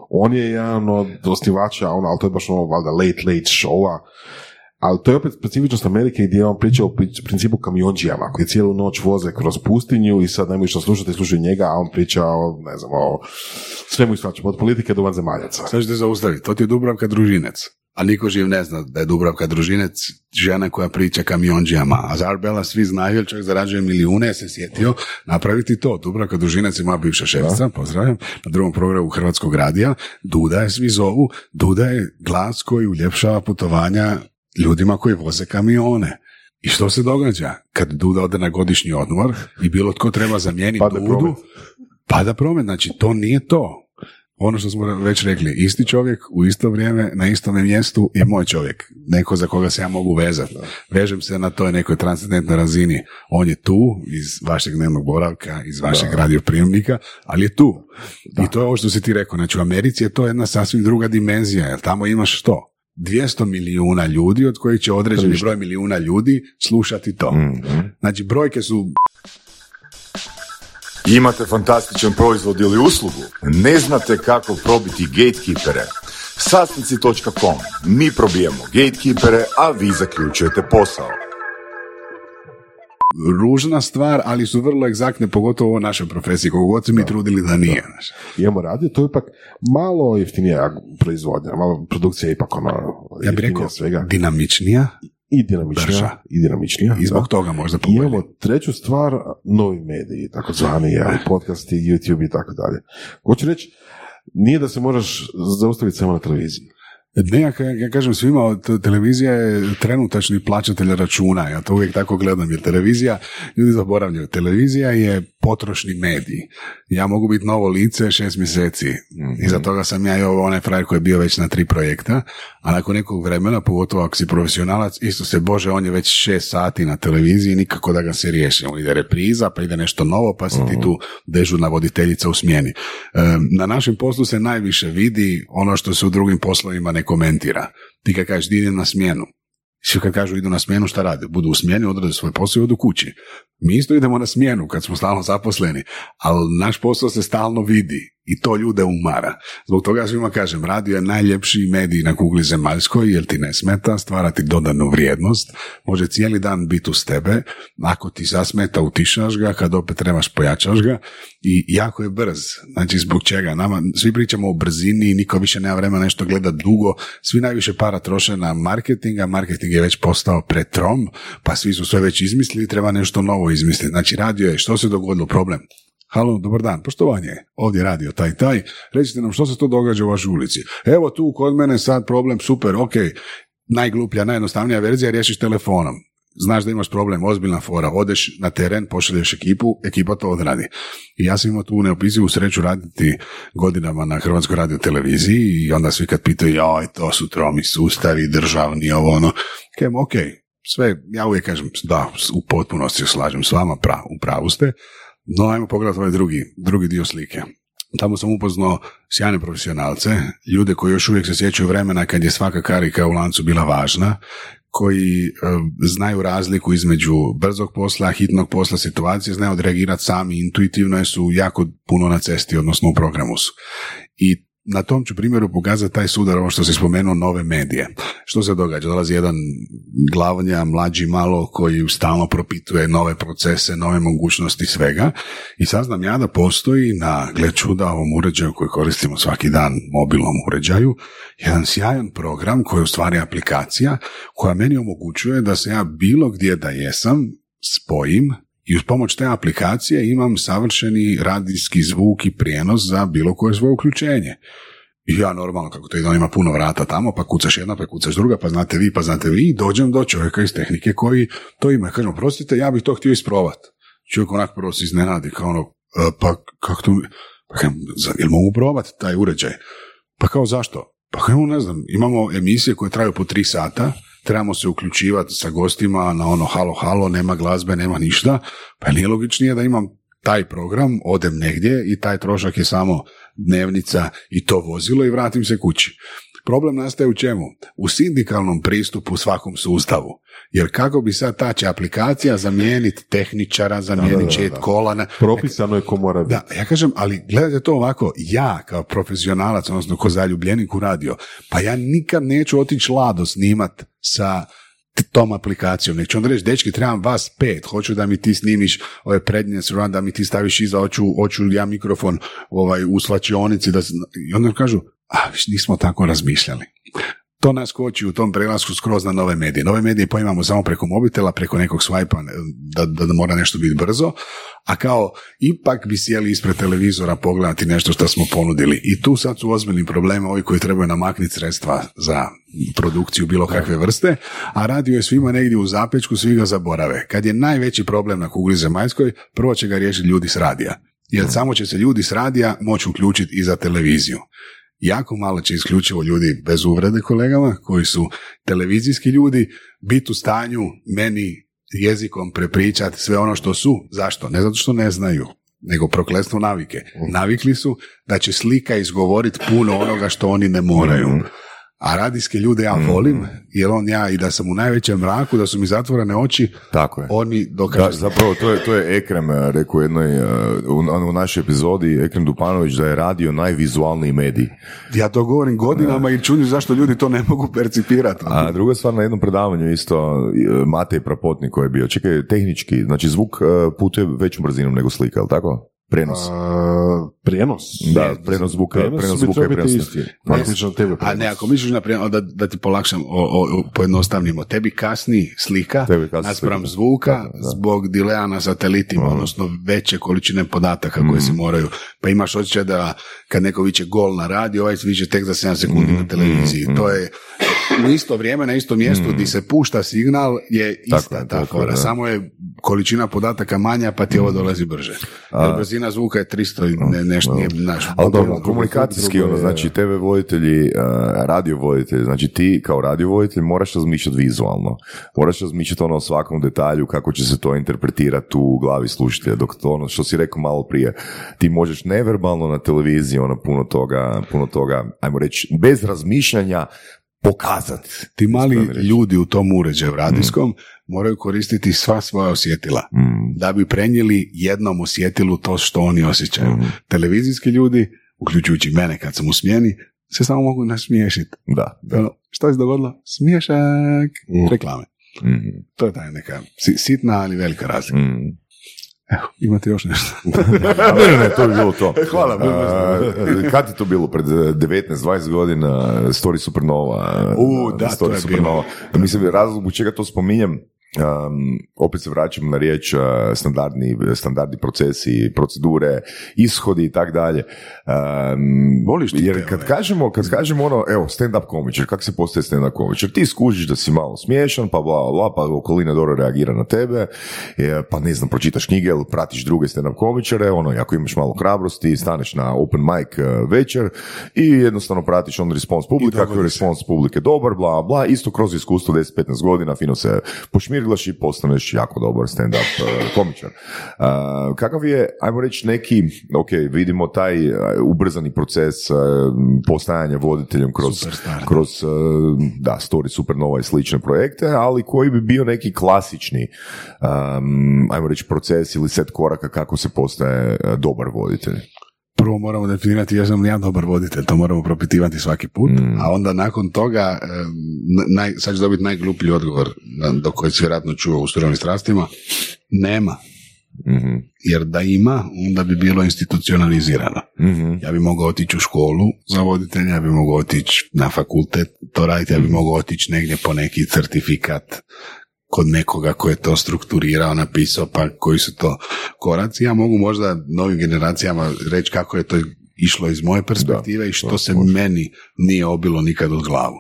On je jedan od osnivača, ali to je baš ono, valjda, late showa. Ali to je opet specifičnost Amerike gdje on priča u principu kamionđijama koji cijelu noć voze kroz pustinju i sad najbolje što slušaju njega, a on priča o, ne znam, o svemu i svačemu, od politike do vanzemaljaca. Sada ću te zaustaviti, to ti je Dubravka Družinec, a niko živ ne zna da je Dubravka Družinec žena koja priča kamionđijama, a za Arbela svi znaju, jer čovjek zarađuje milijune, se sjetio napraviti to. Dubravka Družinec je moja bivša šefica, pozdravljam, na drugom programu Hrvatskog radija. Duda je, svi zovu, Duda je glas koji uljepšava putovanja ljudima koji voze kamione. I što se događa? Kad Duda ode na godišnji odmor i bilo tko treba zamijeniti Dudu, pada promet. Znači, to nije to. Ono što smo već rekli, isti čovjek u isto vrijeme, na istome mjestu je moj čovjek. Neko za koga se ja mogu vezati. Vežem se na toj nekoj transcendentnoj razini. On je tu, iz vašeg dnevnog boravka, iz vašeg radioprijemnika, ali je tu. I to je ovo što si ti rekao. Znači, u Americi je to jedna sasvim druga dimenzija, jer tamo imaš što? 200 milijuna ljudi, od kojih će određeni broj milijuna ljudi slušati to. Znači, brojke su... Imate fantastičan proizvod ili uslugu? Ne znate kako probiti gatekeepere? Sastnici.com. Mi probijamo gatekeepere, a vi zaključujete posao. Ružna stvar, ali su vrlo egzaktne, pogotovo u našoj profesiji, koliko god se mi trudili da nije. Imamo radio, to je ipak malo jeftinija proizvodnja, malo produkcija je ipak ono, ja bih rekao, svega. Dinamičnija. I dinamičnija. I zbog toga možda pogledati. Imamo treću stvar, novi mediji, tako zvani, podcasti, YouTube i tako dalje. Hoću reći, nije da se moraš zaustaviti samo na televiziji. Ne, ja kažem svima, televizija je trenutačni plaćatelj računa, ja to uvijek tako gledam, jer televizija, ljudi zaboravljaju, televizija je potrošni medij. Ja mogu biti novo lice 6 mjeseci, iza toga sam ja i onaj frajer koji je bio već na 3 projekta, a nakon nekog vremena, pogotovo ako si profesionalac, isto se bože, on je već 6 sati na televiziji, nikako da ga se riješi. On ide repriza, pa ide nešto novo, pa si ti tu dežurna voditeljica u smjeni. Na našem poslu se najviše vidi ono što se u drugim poslovima ne komentira. Ti kad kažeš da idem na smjenu, svi kad kažu idu na smjenu, šta rade? Budu u smjeni, odrade svoj posao i odu kući. Mi isto idemo na smjenu kad smo stalno zaposleni, ali naš posao se stalno vidi I to ljude umara. Zbog toga svima kažem, radio je najljepši medij na kugli zemaljskoj, jer ti ne smeta, stvara ti dodanu vrijednost, može cijeli dan biti uz tebe, ako ti zasmeta utišaš ga, kad opet trebaš pojačaš ga i jako je brz. Znači zbog čega? Nama, svi pričamo o brzini, niko više nema vremena nešto gleda dugo, svi najviše para troše na marketing, a marketing je već postao pretrom, pa svi su sve već izmislili, treba nešto novo izmisliti. Znači radio je, što se dogodilo, problem? Halo, dobar dan, poštovanje, ovdje radio taj, recite nam što se to događa u vašoj ulici. Evo tu kod mene sad problem, super, ok, najgluplja, najjednostavnija verzija, riješiš telefonom. Znaš da imaš problem, ozbiljna fora, odeš na teren, pošalješ ekipu, ekipa to odradi. I ja sam imao tu neopisivu sreću raditi godinama na Hrvatskoj radioteleviziji i onda svi kad pitaju, joj, to su tromi sustavi, državni, ovo ono, kem, ok, sve, ja uvijek kažem, da, u potpunosti slažem s vama, u pravu ste. No, ajmo pogledati ovaj drugi dio slike. Tamo sam upoznao sjajne profesionalce, ljude koji još uvijek se sjećaju vremena kad je svaka karika u lancu bila važna, koji znaju razliku između brzog posla, hitnog posla, situacije, znaju odreagirati sami, intuitivno jer su jako puno na cesti, odnosno u programu su. I na tom ću primjeru pokazati taj sudar, ovo što se spomenuo, nove medije. Što se događa? Dolazi jedan glavnja, mlađi malo, koji stalno propituje nove procese, nove mogućnosti svega. I saznam ja da postoji na, gle čuda, ovom uređaju koji koristimo svaki dan, mobilnom uređaju, jedan sjajan program koji je u stvari aplikacija koja meni omogućuje da se ja bilo gdje da jesam spojim i uz pomoć te aplikacije imam savršeni radijski zvuk i prijenos za bilo koje svoje uključenje. I ja normalno, kako to ide, on ima puno vrata tamo, pa kucaš jedna, pa kucaš druga, pa znate vi, i dođem do čovjeka iz tehnike koji to ima. Kažem, prostite, ja bih to htio isprobati. Čovjek onako prvo se iznenadi, kao ono, pa kako to, pa kažem, jel mogu probati taj uređaj? Pa kao, zašto? Pa kažem, ne znam, imamo emisije koje traju po 3 sata, trebamo se uključivati sa gostima na ono halo, nema glazbe, nema ništa, pa nije logičnije da imam taj program, odem negdje i taj trošak je samo dnevnica i to vozilo i vratim se kući. Problem nastaje u čemu? U sindikalnom pristupu svakom sustavu. Jer kako bi sad ta će aplikacija zamijeniti tehničara, zamijeniti čet kolana. Propisano je ko mora biti. Da, ja kažem, ali gledajte to ovako, ja kao profesionalac, odnosno ko zaljubljenik u radio, pa ja nikad neću otići lado snimat sa tom aplikacijom. Neću onda reći, dečki, trebam vas 5, hoću da mi ti snimiš ove prednje surround, da mi ti staviš iza, hoću ja mikrofon u slačionici. Da... I onda kažu, nismo tako razmišljali. To nas koči u tom prelasku skroz na nove medije. Nove medije poimamo samo preko mobitela, preko nekog swajpa, da mora nešto biti brzo, a kao ipak bi sjeli ispred televizora pogledati nešto što smo ponudili. I tu sad su ozbiljni problemi ovi koji trebaju namakniti sredstva za produkciju bilo kakve vrste, a radio je svima negdje u zapečku, svi ga zaborave. Kad je najveći problem na kugli zemaljskoj, prvo će ga riješiti ljudi s radija. Jer samo će se ljudi s radija moći uključiti i za televiziju. Jako malo će isključivo ljudi, bez uvrede kolegama, koji su televizijski ljudi, biti u stanju meni jezikom prepričati sve ono što su. Zašto? Ne zato što ne znaju, nego prokletstvo navike. Navikli su da će slika izgovoriti puno onoga što oni ne moraju. A radijske ljude ja volim, jer ja i da sam u najvećem mraku, da su mi zatvorene oči, tako je. Oni dokažu. Da, zapravo, to je Ekrem rekao jednoj, u našoj epizodi, Ekrem Dupanović, da je radio najvizualniji medij. Ja to govorim godinama i čudim zašto ljudi to ne mogu percipirati. A druga stvar, na jednom predavanju isto, Matej Prapotnik koji je bio, čekaj, tehnički, znači zvuk putuje većom brzinom nego slika, ali tako? Prenos. Prenos? Da, prenos zvuka i prenos. A ne, ako misliš na prenos, da ti polakšam, pojednostavnimo, tebi kasni slika naspram zvuka da. Zbog dileja na satelitima, odnosno veće količine podataka koje se moraju. Pa imaš osjećaj da kad neko viče gol na radiju, ovaj viče tek za 7 sekundi na televiziji. To je u isto vrijeme, na istom mjestu gdje se pušta signal je ista ta fora. Samo je količina podataka manja, pa ti ovo dolazi brže. Brzina zvuka je 300 i nešto nije naš. Ali dobro, komunikacijski, znači TV voditelji, radio voditelji, znači ti kao radio voditelj moraš razmišljati vizualno. Moraš razmišljati o svakom detalju, kako će se to interpretirati u glavi slušatelja. Dok to ono što si rekao malo prije, ti možeš neverbalno na televiziji puno toga, ajmo reći, bez razmišljanja pokazati. Ti mali ljudi u tom uređaju radijskom moraju koristiti sva svoja osjetila da bi prenijeli jednom osjetilu to što oni osjećaju. Televizijski ljudi uključujući mene kad sam u smjeni, se samo mogu nasmiješiti. Da. Ono, što se dogodilo? Smiješak. Reklame. Mm-hmm. To je taj neka sitna, ali velika razlika. Mm-hmm. Evo, imate još nešto. ne, to je bilo to. Hvala. Kad je to bilo? Pred 19-20 godina Story Supernova. Da, Story to je Supernova. Bilo. Mislim, razlog u čega to spominjem, opet se vraćam na riječ standardni procesi, procedure, ishodi i tako dalje. Jer kad kažemo ono, evo, stand-up komičar, kako se postaje stand-up komičar? Ti skužiš da si malo smiješan, pa bla, bla, pa okolina dobro reagira na tebe, pa ne znam, pročitaš knjige ili pratiš druge stand-up komičare, ono, ako imaš malo hrabrosti, staneš na open mic večer i jednostavno pratiš on respons publike, kako je respons publike dobar, bla, bla, isto kroz iskustvo 10-15 godina, fino se pošmiri i postaneš jako dobar stand-up komičar. Kakav je, ajmo reći, neki, ok, vidimo taj ubrzani proces postajanja voditeljem kroz Story Supernova i slične projekte, ali koji bi bio neki klasični, ajmo reći, proces ili set koraka kako se postaje dobar voditelj? Prvo moramo definirati jesam li ja dobar voditelj, to moramo propitivati svaki put, a onda nakon toga, sad ću dobiti najgluplji odgovor do kojeg si vjerojatno čuo u Studenim strastima, nema. Mm-hmm. Jer da ima, onda bi bilo institucionalizirano. Mm-hmm. Ja bi mogao otići u školu za voditelja, ja bi mogao otići na fakultet to raditi, ja bi mogao otići negdje po neki certifikat kod nekoga koji je to strukturirao, napisao, pa koji su to koraci. Ja mogu možda novim generacijama reći kako je to išlo iz moje perspektive i što se meni nije obilo nikad od glavu.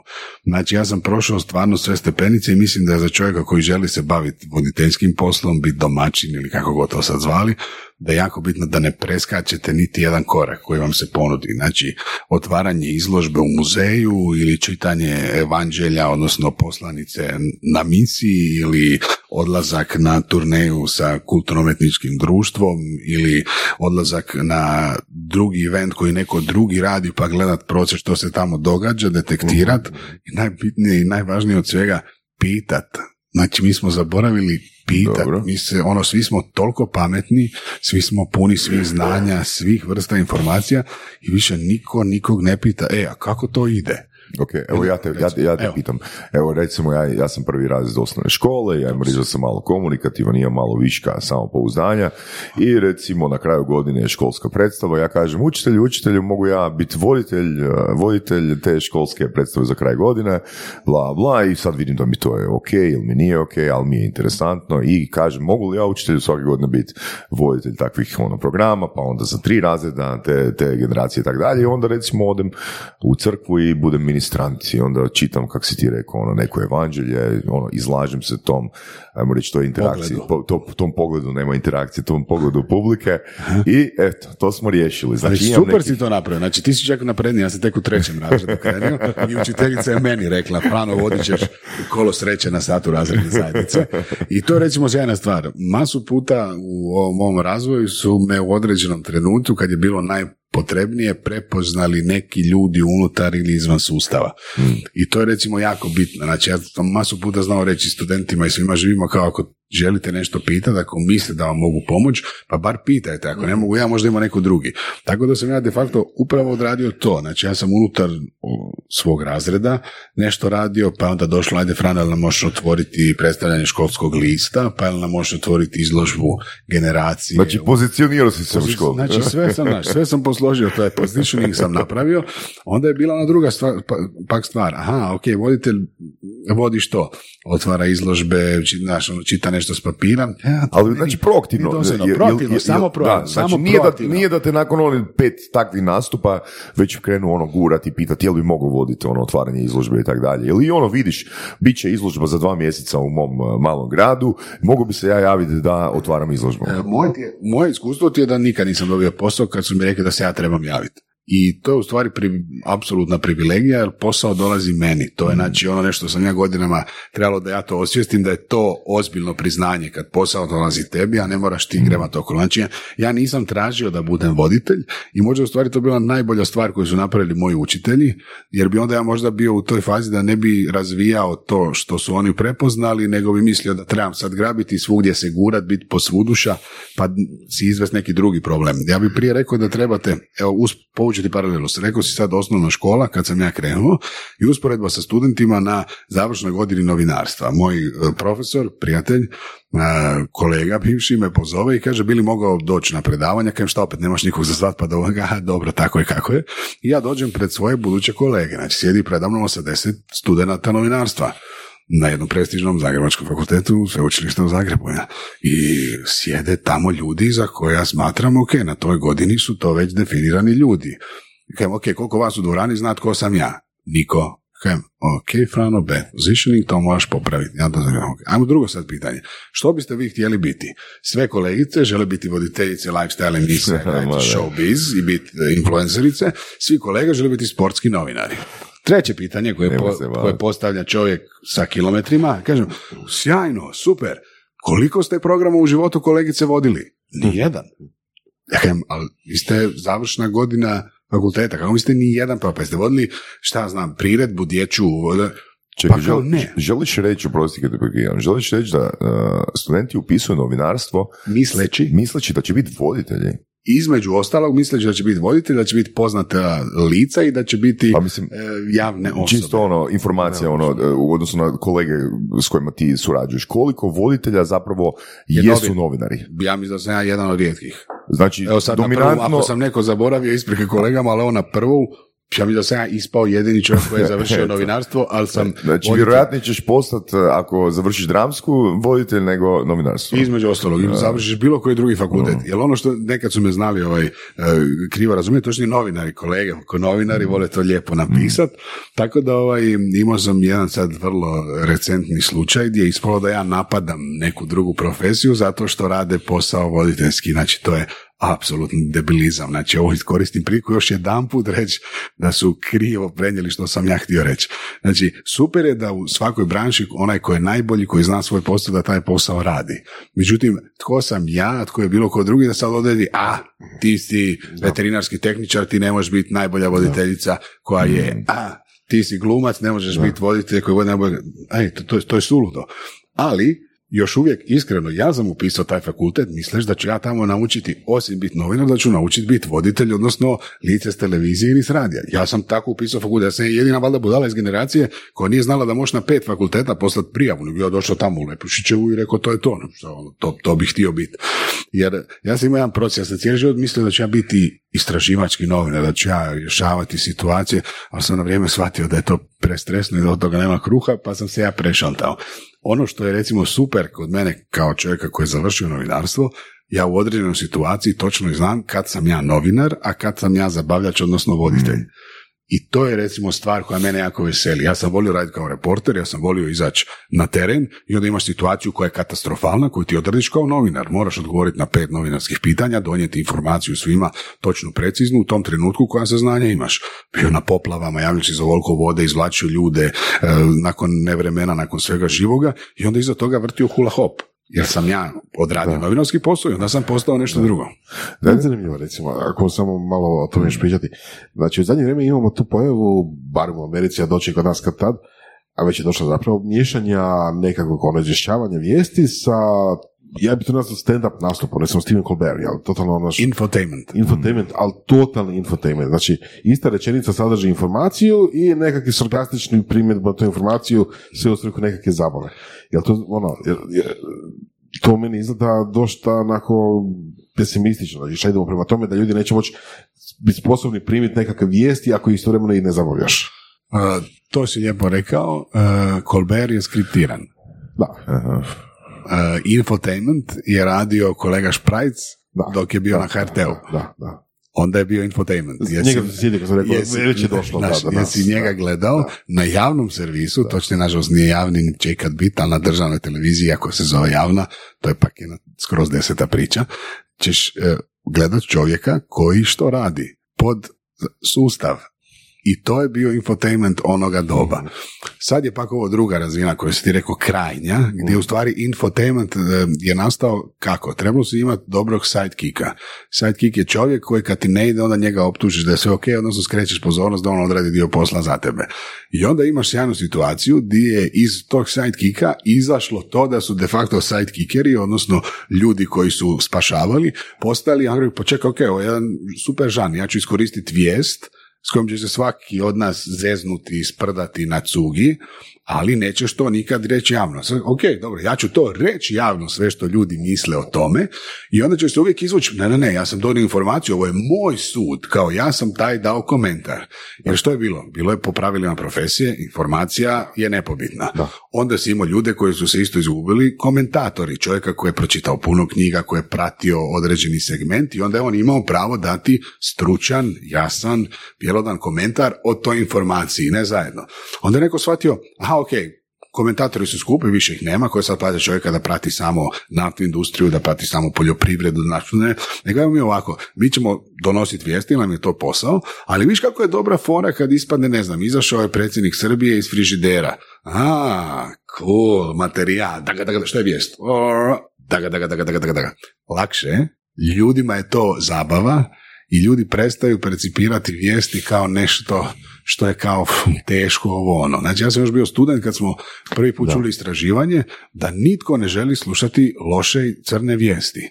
Znači, ja sam prošao stvarno sve stepenice i mislim da za čovjeka koji želi se baviti voditeljskim poslom, biti domaćin ili kako god to sad zvali, da je jako bitno da ne preskačete niti jedan korak koji vam se ponudi. Znači, otvaranje izložbe u muzeju ili čitanje evanđelja, odnosno poslanice na misiji ili odlazak na turneju sa kulturno-umetničkim društvom ili odlazak na drugi event koji neko drugi radi pa gledat proces što se tamo događa, detektirat i najbitnije i najvažnije od svega pitat. Znači, mi smo zaboravili pitat, mi se, ono, svi smo toliko pametni, svi smo puni svih znanja, svih vrsta informacija i više niko nikog ne pita, a kako to ide? Ok, evo ja te pitam. Evo, recimo, ja sam prvi razred osnovne škole, ja možda sam malo komunikativan, imam malo viška samopouzdanja i recimo na kraju godine je školska predstava, ja kažem učitelju, mogu ja biti voditelj te školske predstave za kraj godine, bla, bla, i sad vidim da mi to je ok ili mi nije ok, ali mi je interesantno i kažem, mogu li ja učitelju svake godine biti voditelj takvih programa, pa onda za 3 razreda te generacije i tako dalje, i onda recimo odem u crkvu i budem ministranci, onda čitam, kako si ti rekao, neko evanđelje, izlažem se tom, ajmo reći, toj interakciji, tom pogledu, nema interakcije, tom pogledu publike i eto, to smo riješili. Znači, super si to napravio, znači ti si čak napredniji, ja sam tek u 3. razredu krenio i učiteljica je meni rekla, Frano, vodit ćeš kolo sreće na satu razredne zajednice i to je, recimo, sjajna stvar. Masu puta u ovom mom razvoju su me u određenom trenutku, kad je bilo najpotrebnije, prepoznali neki ljudi unutar ili izvan sustava. I to je, recimo, jako bitno. Znači, ja sam masu puta znao reći studentima i svima živimo kao, ako želite nešto pitati, ako misle da vam mogu pomoći, pa bar pitajte, ako ne mogu ja, možda ima neko drugi. Tako da sam ja de facto upravo odradio to. Znači, ja sam unutar svog razreda nešto radio, pa onda došlo, ajde Frano, jel nam možeš otvoriti predstavljanje školskog lista, pa jel nam možeš otvoriti izložbu generacije. Znači, pozicionirao si se u školu. Znači, sve sam posložio, taj positioning sam napravio. Onda je bila ona druga stvar, pak stvar. Aha, ok, voditelj vodi što? Otvara izložbe, čita nešto s papira. Ali znači proaktivno. Nije da te nakon 5 takvih nastupa već krenu gurati i pitati jel bi mogo voditi otvaranje izložbe i tako dalje. Ili vidiš, bit će izložba za 2 mjeseca u mom malom gradu, mogu bi se ja javiti da otvaram izložbu. Moje iskustvo ti je da nikad nisam dobio posao kad su mi rekli da se ja trebam javiti. I to je u stvari apsolutna privilegija, jer posao dolazi meni. To je znači nešto sam ja godinama trebalo da ja to osvijestim, da je to ozbiljno priznanje kad posao dolazi tebi, a ne moraš ti gremat okolo. Znači, ja nisam tražio da budem voditelj i možda u stvari to bila najbolja stvar koju su napravili moji učitelji, jer bi onda ja možda bio u toj fazi da ne bi razvijao to što su oni prepoznali, nego bi mislio da trebam sad grabiti svugdje se gurat, biti posvuduša, pa si izvest neki drugi problem. Ja bi prije rekao da trebate, evo, učiti paralelno. Rekao si sad osnovna škola, kad sam ja krenuo, i usporedba sa studentima na završnoj godini novinarstva. Moj profesor, prijatelj, kolega bivši me pozove i kaže, bi li mogao doći na predavanja, kažem šta opet, nemaš nikog za zvat, pa dobro, tako je kako je. I ja dođem pred svoje buduće kolege, znači sjedi predavno 80 studenata novinarstva na jednom prestižnom zagrebačkom fakultetu, sveučilišnom Zagrebu. I sjede tamo ljudi za koje ja smatram, ok, na toj godini su to već definirani ljudi. Kajem, ok, koliko vas u dvorani zna tko sam ja? Niko. Kajem, ok, Frano, bad positioning, to moraš popraviti. Ja to znam, okay. Ajmo drugo sad pitanje. Što biste vi htjeli biti? Sve kolegice žele biti voditeljice, lifestyle emisije, showbiz i biti influencerice. Svi kolega žele biti sportski novinari. Treće pitanje koje postavlja čovjek sa kilometrima, kažem, sjajno, super, koliko ste programa u životu kolegice vodili? Nijedan. Ja kažem, ali vi ste završna godina fakulteta, kako mislite nijedan, pa ste vodili, šta znam, priredbu, dječju, čekaj, pa kao ne. Želiš reći, prosti kad te prekidam, želiš reći da studenti upisuju novinarstvo misleći da će biti voditelji? Između ostalog, misleći da će biti voditelj, da će biti poznata lica i da će biti javne osobe. Čisto ono, informacija u odnosu na kolege s kojima ti surađuješ. Koliko voditelja zapravo jesu novinari? Ja mislim da sam ja jedan od rijetkih. Znači, evo sad dominantno... Prvu, ako sam neko zaboravio, isprike kolegama, ali ona prvu, ja mislim da sam ja ispao jedini čovjek koji je završio novinarstvo, ali sam... Znači, vjerojatno ćeš postati, ako završiš dramsku, voditelj nego novinarstvo. Između ostalog, završiš bilo koji drugi fakultet. Jer ono što nekad su me znali krivo razumjeti, točni novinari, kolege, novinari vole to lijepo napisati, tako da imao sam jedan sad vrlo recentni slučaj gdje je ispalo da ja napadam neku drugu profesiju zato što rade posao voditeljski, znači to je apsolutni debilizam. Znači, ovo koristim priliku još jedanput reći da su krivo prenijeli što sam ja htio reći. Znači, super je da u svakoj branši onaj koji je najbolji, koji zna svoj posao, da taj posao radi. Međutim, tko sam ja, tko je bilo ko drugi, da sad odredi, ti si veterinarski tehničar, ti ne možeš biti najbolja voditeljica koja je, ti si glumac, ne možeš biti voditelj koji je najbolja. To je suludo. Ali... Još uvijek, iskreno, ja sam upisao taj fakultet, misliš da ću ja tamo naučiti, osim biti novinar, da ću naučiti biti voditelj, odnosno lice s televizije ili s radija. Ja sam tako upisao fakultet, ja sam jedina valjda budala iz generacije koja nije znala da možeš na 5 fakulteta poslati prijavu, nego ja došao tamo u Lepušićevu i rekao to je to, to bih htio biti. Jer ja sam imao jedan proces, ja sam cijeli život mislio da ću ja biti istraživački novinar, da ću ja rješavati situacije, ali sam na vrijeme shvatio da je to prestresno i da od toga nema kruha, pa sam se ja prešaltao. Ono što je recimo super kod mene kao čovjeka koji je završio novinarstvo, ja u određenoj situaciji točno znam kad sam ja novinar, a kad sam ja zabavljač, odnosno voditelj. I to je recimo stvar koja mene jako veseli. Ja sam volio raditi kao reporter, ja sam volio izaći na teren i onda imaš situaciju koja je katastrofalna, koju ti odradiš kao novinar. Moraš odgovoriti na 5 novinarskih pitanja, donijeti informaciju svima točnu, preciznu, u tom trenutku koja saznanja imaš. Bio na poplavama, javljači za volko vode, izvlačio ljude nakon nevremena, nakon svega živoga i onda iza toga vrtio hula hop. Jer sam ja odradio novinarski posao i onda sam postao nešto drugo. Da je zanimljivo, recimo, ako samo malo o tome pričati. Znači, u zadnje vrijeme imamo tu pojavu, bar u Americi, a doći kod nas kad tad, a već je došlo zapravo miješanja nekakvog izvješćavanja vijesti sa, ja bih to nazvao stand-up nastupom, ne sam Stephen Colbert, ali totalno naš... Infotainment, ali totalni infotainment. Znači, ista rečenica sadrži informaciju i nekakvi sarkastični primjedba na tu informaciju, sve u svrhu nekakve zabave. Jel to, to meni izgleda dosta onako pesimistično, znači šta idemo prema tome da ljudi neće moći biti sposobni primiti nekakve vijesti ako istovremeno i ne zabavljaš. To si lijepo rekao, Colbert je skriptiran. Da. Infotainment je radio kolega Šprajc dok je bio na HRT-u. Da. Onda je bio infotainment. Jesi njega gledao na javnom servisu, točno nažalost nije javni, ni će ikad biti, ali na državnoj televiziji, ako se zove javna, to je pak jedna skroz 10. priča, ćeš gledat čovjeka koji što radi pod sustav I to je bio infotainment onoga doba. Sad je pak ovo druga razina koju si ti rekao krajnja, gdje u stvari infotainment je nastao kako? Trebalo si imati dobrog sidekicka. Sidekick je čovjek koji kad ti ne ide, onda njega optužiš da je sve ok, odnosno skrećeš pozornost da on odradi dio posla za tebe. I onda imaš sjajnu situaciju gdje je iz tog sidekicka izašlo to da su de facto sidekickeri, odnosno ljudi koji su spašavali, postali, on rekao, počekaj, ok, ovo je jedan super žan, ja ću iskoristiti vijest s kojom će se svaki od nas zeznuti i sprdati na cugi, ali nećeš to nikad reći javno. Ok, dobro, ja ću to reći javno sve što ljudi misle o tome i onda ćeš se uvijek izvući, ne, ja sam donio informaciju, ovo je moj sud, kao ja sam taj dao komentar. Jer što je bilo? Bilo je po pravilima profesije, informacija je nepobitna. Da. Onda si imao ljude koji su se isto izgubili, komentatori, čovjeka koji je pročitao puno knjiga, koji je pratio određeni segment i onda je on imao pravo dati stručan, jasan, bjelodan komentar o toj informaciji, ne zajedno. Onda je neko shvatio, ok, komentatori su skupi, više ih nema, koji sad plaća čovjeka da prati samo naftnu industriju, da prati samo poljoprivredu, znači ne gledamo mi ovako, mi ćemo donositi vijesti, nam je to posao, ali viš kako je dobra fora kad ispadne, ne znam, izašao je predsjednik Srbije iz frižidera. Cool, materijal, daga, što je vijest? Daga. Lakše, ljudima je to zabava i ljudi prestaju percipirati vijesti kao nešto što je kao teško ovo ono. Znači, ja sam još bio student kad smo prvi put čuli istraživanje da nitko ne želi slušati loše i crne vijesti.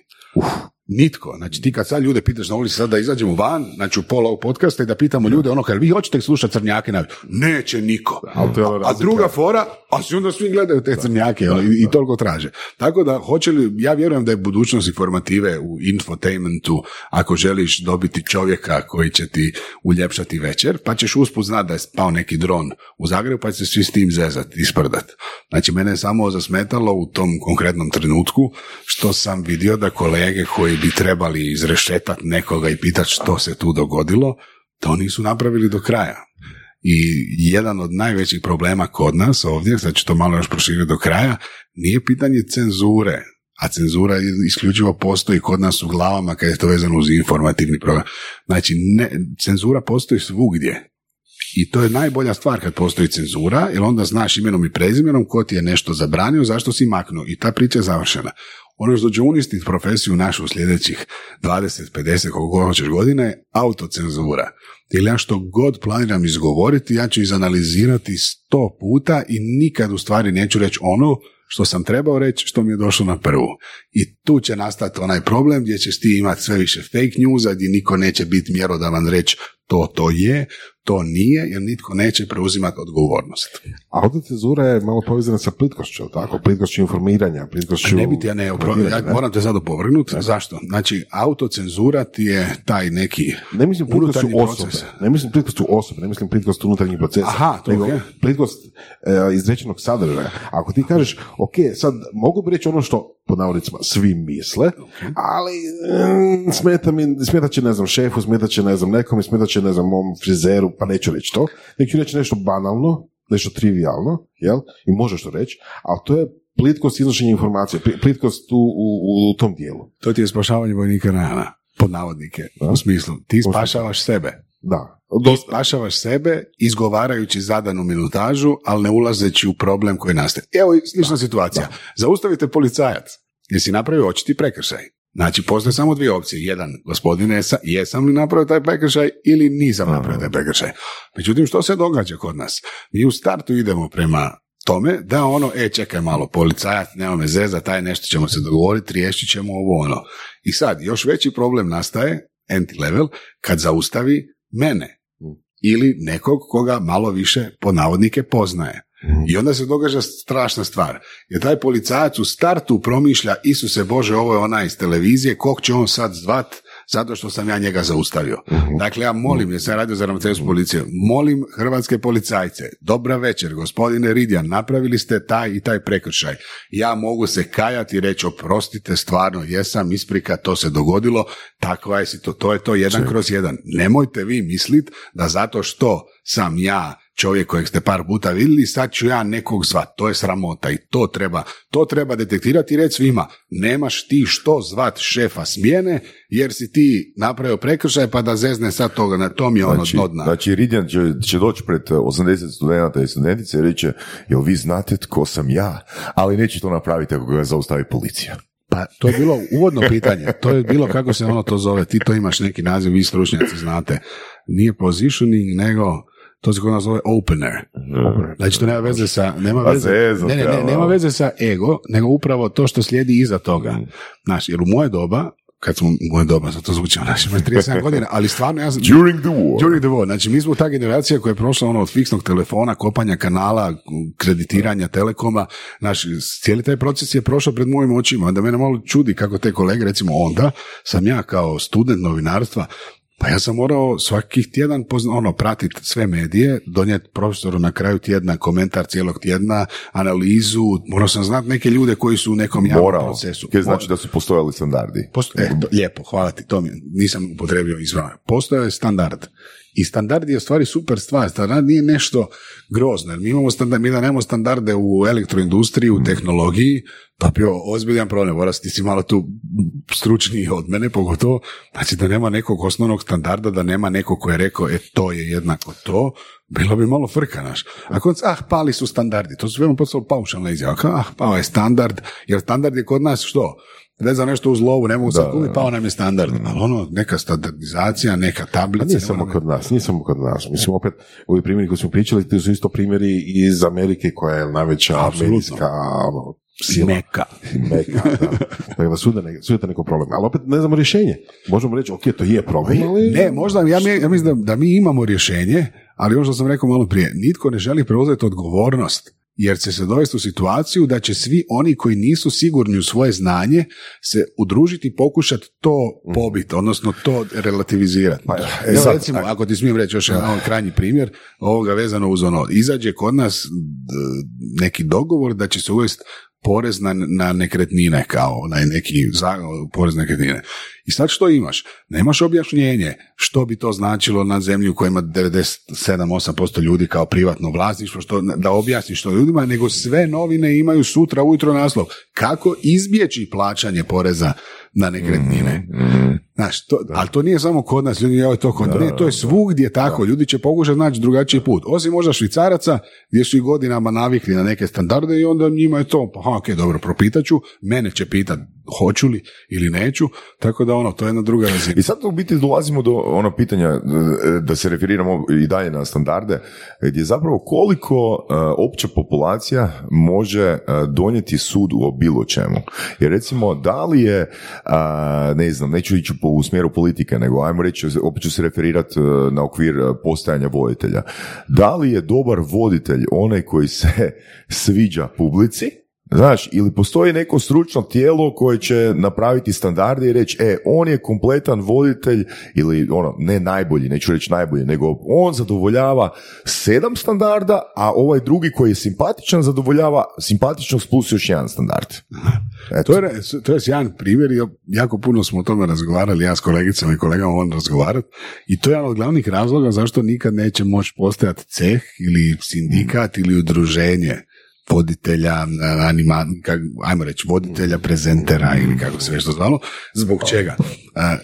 Nitko. Znači, ti kad sad ljude pitaš na ulici sad da izađemo van, znači u pola ovog podcasta i da pitamo ljude ono, kad vi hoćete slušati crnjake, neće niko. A druga fora, a si onda svi gledaju te crnjake i toliko traže. Tako da, ja vjerujem da je budućnost informative u infotainmentu, ako želiš dobiti čovjeka koji će ti uljepšati večer, pa ćeš usput znati da je spao neki dron u Zagrebu, pa će se svi s tim zezati i sprdati. Znači, mene je samo zasmetalo u tom konkretnom trenutku što sam vidio da kolege koji bi trebali izrešetat nekoga i pitati što se tu dogodilo, to nisu napravili do kraja. I jedan od najvećih problema kod nas ovdje, sad ću to malo još proširiti do kraja, nije pitanje cenzure, a cenzura isključivo postoji kod nas u glavama kad je to vezano uz informativni program. Znači, cenzura postoji svugdje. I to je najbolja stvar kad postoji cenzura, jer onda znaš imenom i prezimenom ko ti je nešto zabranio, zašto si maknuo. I ta priča je završena. Ono što će uništiti profesiju našu sljedećih 20, 50, koliko hoćeš godina je autocenzura. Jer ja što god planiram izgovoriti, ja ću izanalizirati 100 puta i nikad u stvari neću reći ono što sam trebao reći, što mi je došlo na prvu. I tu će nastati onaj problem gdje ćeš ti imati sve više fake newsa, gdje niko neće biti mjerodavan reći to je, to nije, jer nitko neće preuzimati odgovornost. A autocenzura je malo povezana sa plitkošću, tako? Plitkošću informiranja, plitkošću... moram te sad opovrgnuti. Zašto? Znači, autocenzura ti je taj neki... Ne mislim plitkošću osobe. Ne mislim plitkošću osobe, ne mislim plitkošću unutarnjih procesa. Plitkošću izrečenog sadržaja. Ako ti kažeš, ok, sad mogu bi reći ono što po navodnicima svi misle, ali smeta će, ne znam, šefu, smeta će, ne znam, nekom, smeta će, ne znam, mom frizeru, pa neću reći to. Neću reći nešto banalno, nešto trivialno, jel? I možeš to reći, ali to je plitkost iznošenja informacije, plitkost tu u tom dijelu. To ti je spašavanje vojnika rana, pod navodnike, u smislu. Ti spašavaš sebe. Da. Spašavaš sebe izgovarajući zadanu minutažu, ali ne ulazeći u problem koji nastaje. Evo slična situacija. Da. Zaustavite policajac jer si napravio očiti prekršaj. Znači, postoje samo dvije opcije. Jedan, gospodine, jesam li napravio taj prekršaj ili nisam napravio taj prekršaj. Međutim, što se događa kod nas? Mi u startu idemo prema tome da čekaj malo, policajac, nema me zeza, taj nešto ćemo se dogovoriti, riješit ćemo ovo ono. I sad, još veći problem nastaje, anti-level, kad zaustavi mene ili nekog koga malo više po navodnike poznaje. I onda se događa strašna stvar. Jer taj policajac u startu promišlja, Isuse Bože, ovo je onaj iz televizije, kog će on sad zvat zato što sam ja njega zaustavio. Dakle, ja molim, jer sam radio za ravnateljstvo policije, molim hrvatske policajce, dobra večer, gospodine Ridjan, napravili ste taj i taj prekršaj. Ja mogu se kajati i reći, oprostite, stvarno, jesam, isprika, to se dogodilo, takva je si to, to je to, 1/1. Nemojte vi misliti da zato što sam ja čovjek kojeg ste par puta vidjeli, sad ću ja nekog zvat, to je sramota i to treba detektirati i reći svima, nemaš ti što zvat šefa smjene jer si ti napravio prekršaj pa da zezne sad toga, na tom je ono dno dna. Znači Ridjan će doći pred 80 studenta i studentice i reći, jel vi znate tko sam ja, ali neće to napraviti ako ga zaustavi policija. Pa to je bilo uvodno pitanje, to je bilo kako se ono to zove, ti to imaš neki naziv, vi stručnjaci znate, nije positioning nego... To se kod nas zove opener. Znači to nema veze sa nema veze sa ego, nego upravo to što slijedi iza toga. Znaš, jer u moje doba, sad to zvuči znači 37 godina, ali stvarno ja sam... During the war. Znači mi smo ta generacija koja je prošla ono od fiksnog telefona, kopanja kanala, kreditiranja telekoma, znači cijeli taj proces je prošao pred mojim očima, onda mene malo čudi kako te kolege, recimo onda sam ja kao student novinarstva, pa ja sam morao svakih tjedan pratiti sve medije, donijeti profesoru na kraju tjedna komentar cijelog tjedna, analizu, morao sam znati neke ljude koji su u nekom javnom procesu. Kaj znači da su postojali standardi? Lijepo, hvala ti, to mi nisam upotrebio izvana. Postojao je standard. I standard je u stvari super stvar, standard nije nešto grozno, jer mi imamo mi da nemamo standarde u elektroindustriji, u tehnologiji, pa bio ozbiljan problem, Boras, ti si malo tu stručniji od mene, pogotovo, znači da nema nekog osnovnog standarda, da nema nekog koji je rekao, to je jednako to, bilo bi malo frka naš. Ako pali su standardi, to su veoma postalo paušalna izjava, pao je standard, jer standard je kod nas što? Vezao nešto uz lovu, ne mogu se kupiti, pao nam je standard. Ali ono, neka standardizacija, neka tablica. Nije samo kod nas. Mislim, opet, ovi primjeri koji smo pričali, to su isto primjeri iz Amerike koja je najveća američka sila. Meka, da. Dakle, sudete neko problem. Ali opet ne znamo rješenje. Možemo reći, ok, to je problem. Ali... Ne, možda, ja mislim da mi imamo rješenje, ali ono što sam rekao malo prije, nitko ne želi preuzeti odgovornost. Jer će se dovesti u situaciju da će svi oni koji nisu sigurni u svoje znanje se udružiti i pokušati to pobiti, odnosno to relativizirati. Pa, sad, recimo, ako ti smijem reći još jedan krajnji primjer, ovoga vezano uz ono, izađe kod nas neki dogovor da će se uvesti porez na nekretnine, kao na neki porez na nekretnine. I sad što imaš? Nemaš objašnjenje što bi to značilo na zemlji u kojoj ima 97-8% ljudi kao privatno vlasništvo, da objasniš to ljudima, nego sve novine imaju sutra ujutro naslov. Kako izbjeći plaćanje poreza na nekretnine? Znaš, ali to nije samo kod nas, ljudi, to je svugdje tako, ljudi će pokušati naći drugačiji put. Osim možda Švicaraca, gdje su i godinama navikli na neke standarde i onda njima je to, dobro, propitaću, mene će pitati hoću li ili neću, tako da to je jedna druga razina. I sad u biti dolazimo do ono pitanja da se referiramo i dalje na standarde, gdje zapravo koliko opća populacija može donijeti sud u bilo čemu. Jer recimo, da li je, ne znam, neću ići u smjeru politike, nego ajmo reći, opet ću se referirati na okvir postajanja voditelja. Da li je dobar voditelj onaj koji se sviđa publici? Znaš, ili postoji neko stručno tijelo koje će napraviti standarde i reći, on je kompletan voditelj ili ono, ne najbolji, neću reći najbolji, nego on zadovoljava 7 standarda, a ovaj drugi koji je simpatičan zadovoljava simpatičnost plus još jedan standard. To je jedan primjer, jako puno smo o tome razgovarali, ja s kolegicama i kolegama on razgovarati, i to je jedan od glavnih razloga zašto nikad neće moći postojati ceh ili sindikat ili udruženje voditelja, voditelja, prezentera ili kako se već to zvalo, zbog čega?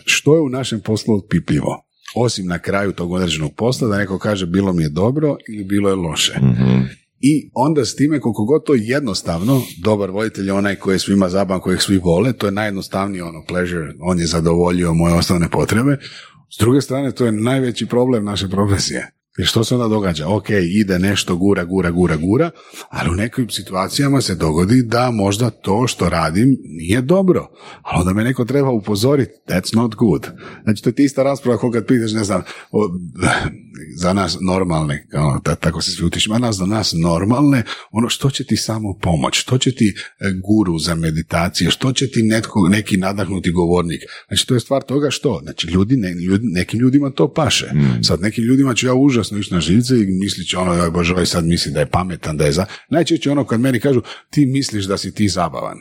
Što je u našem poslu otpipljivo? Osim na kraju tog određenog posla, da neko kaže bilo mi je dobro ili bilo je loše. Mm-hmm. I onda s time, koliko god to jednostavno, dobar voditelj je onaj koji je svima zabavan, kojeg svi vole, to je najjednostavniji ono pleasure, on je zadovoljio moje osnovne potrebe. S druge strane, to je najveći problem naše profesije. Jer što se onda događa? Ok, ide nešto, gura, ali u nekim situacijama se dogodi da možda to što radim nije dobro. Ali onda me neko treba upozoriti, that's not good. Znači, to je ti ista rasprava koliko kad pitaš, ne znam, za nas normalne, tako se svi utišimo, za nas normalne, ono što će ti samo pomoć, što će ti guru za meditacije, što će ti neki nadahnuti govornik. Znači, to je stvar toga što, znači, nekim ljudima to paše. Sad, nekim ljudima ću ja užasno išli na živce i mislit će ono, joj bože, sad misli da je pametan, da je za... Najčešće ono kad meni kažu, ti misliš da si ti zabavan.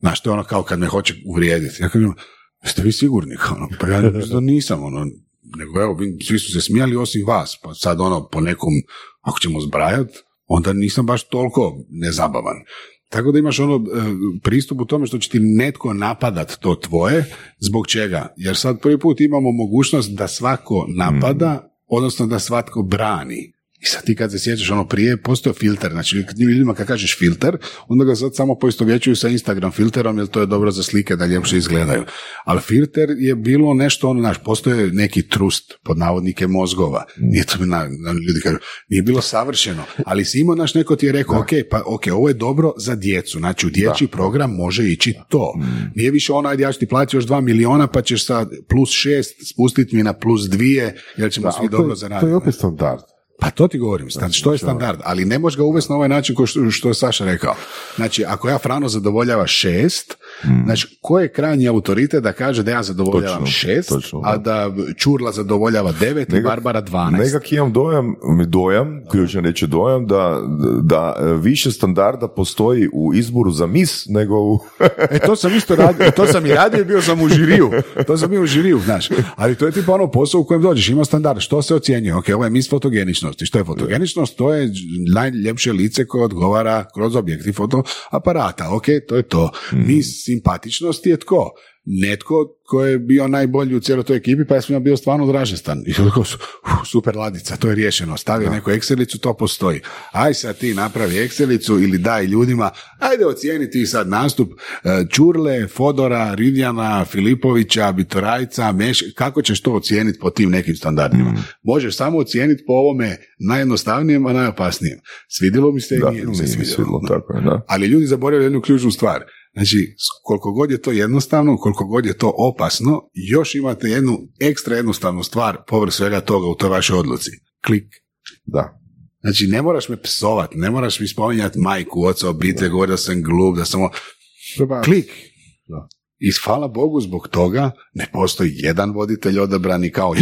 Znaš, to je ono kao kad me hoće uvrijediti. Ja kažem, jeste vi sigurni? Pa ja nisam, nego evo, svi su se smijali osim vas, pa sad ono po nekom ako ćemo zbrajati, onda nisam baš toliko nezabavan. Tako da imaš ono pristup u tome što će ti netko napadat to tvoje, zbog čega? Jer sad prvi put imamo mogućnost da svako napada, odnosno da svatko brani. I sad ti kad se sjećaš ono prije, postoji filter, znači ljudima kad kažeš filter, onda ga sad samo poistovjećuju sa Instagram filterom, jer to je dobro za slike da ljepše izgledaju. Ali filter je bilo nešto ono, znaš, postoje neki trust pod navodnike mozgova. Nije to ljudi kažu, nije bilo savršeno, ali si imao, naš, neko ti je rekao, ok, ovo je dobro za djecu, znači u dječji program može ići to. Nije više onaj, ja ću ti platiti još 2 miliona, pa ćeš sa +6 spustiti mi na +2, jer ćemo svi dobro zaraditi. To je opet standard. Pa to ti govorim, znači to je standard, ali ne možeš ga uvesti na ovaj način kao što je Saša rekao. Znači, ako ja Frano zadovoljava 6, znači, ko je krajnji autoritet da kaže da ja zadovoljavam točno, 6, točno, a da Čurla zadovoljava 9 i Barbara 12? Nekak imam dojam, ključno reći dojam, da više standarda postoji u izboru za mis nego u... to sam isto radio, to sam i radio, bio sam u žiriju, znaš. Ali to je tipa ono posao u kojem dođeš, ima standard, što se ocjenjuje, ok, ovo je mis fotogeničnosti, što je fotogeničnost, to je najljepše lice koje odgovara kroz objektiv fotoaparata, ok, to je to. Mis simpatičnosti je tko? Netko koji je bio najbolji u cijeloj toj ekipi, pa ja sam bio stvarno dražestan. I tako, super ladica, to je riješeno. Stavio neku Excelicu, to postoji. Aj sad ti napravi Excelicu ili daj ljudima, ajde ocijeniti sad nastup Čurle, Fodora, Ridjana, Filipovića, Bitorajca, Meška, kako ćeš to ocijeniti po tim nekim standardima? Možeš samo ocijeniti po ovome najjednostavnijem, a najopasnijem. Svidilo mi se i nije mi se svidilo. Tako, ali ljudi zaboravljaju jednu ključnu stvar. Znači, koliko god je to jednostavno, koliko god je to opasno, još imate jednu ekstra jednostavnu stvar povrh svega toga u toj vašoj odluci. Klik. Da. Znači, ne moraš me psovat, ne moraš mi spominjati majku, oca, obitelj, govori da sam glup, da sam... Klik. Da. I hvala Bogu zbog toga ne postoji jedan voditelj odabrani kao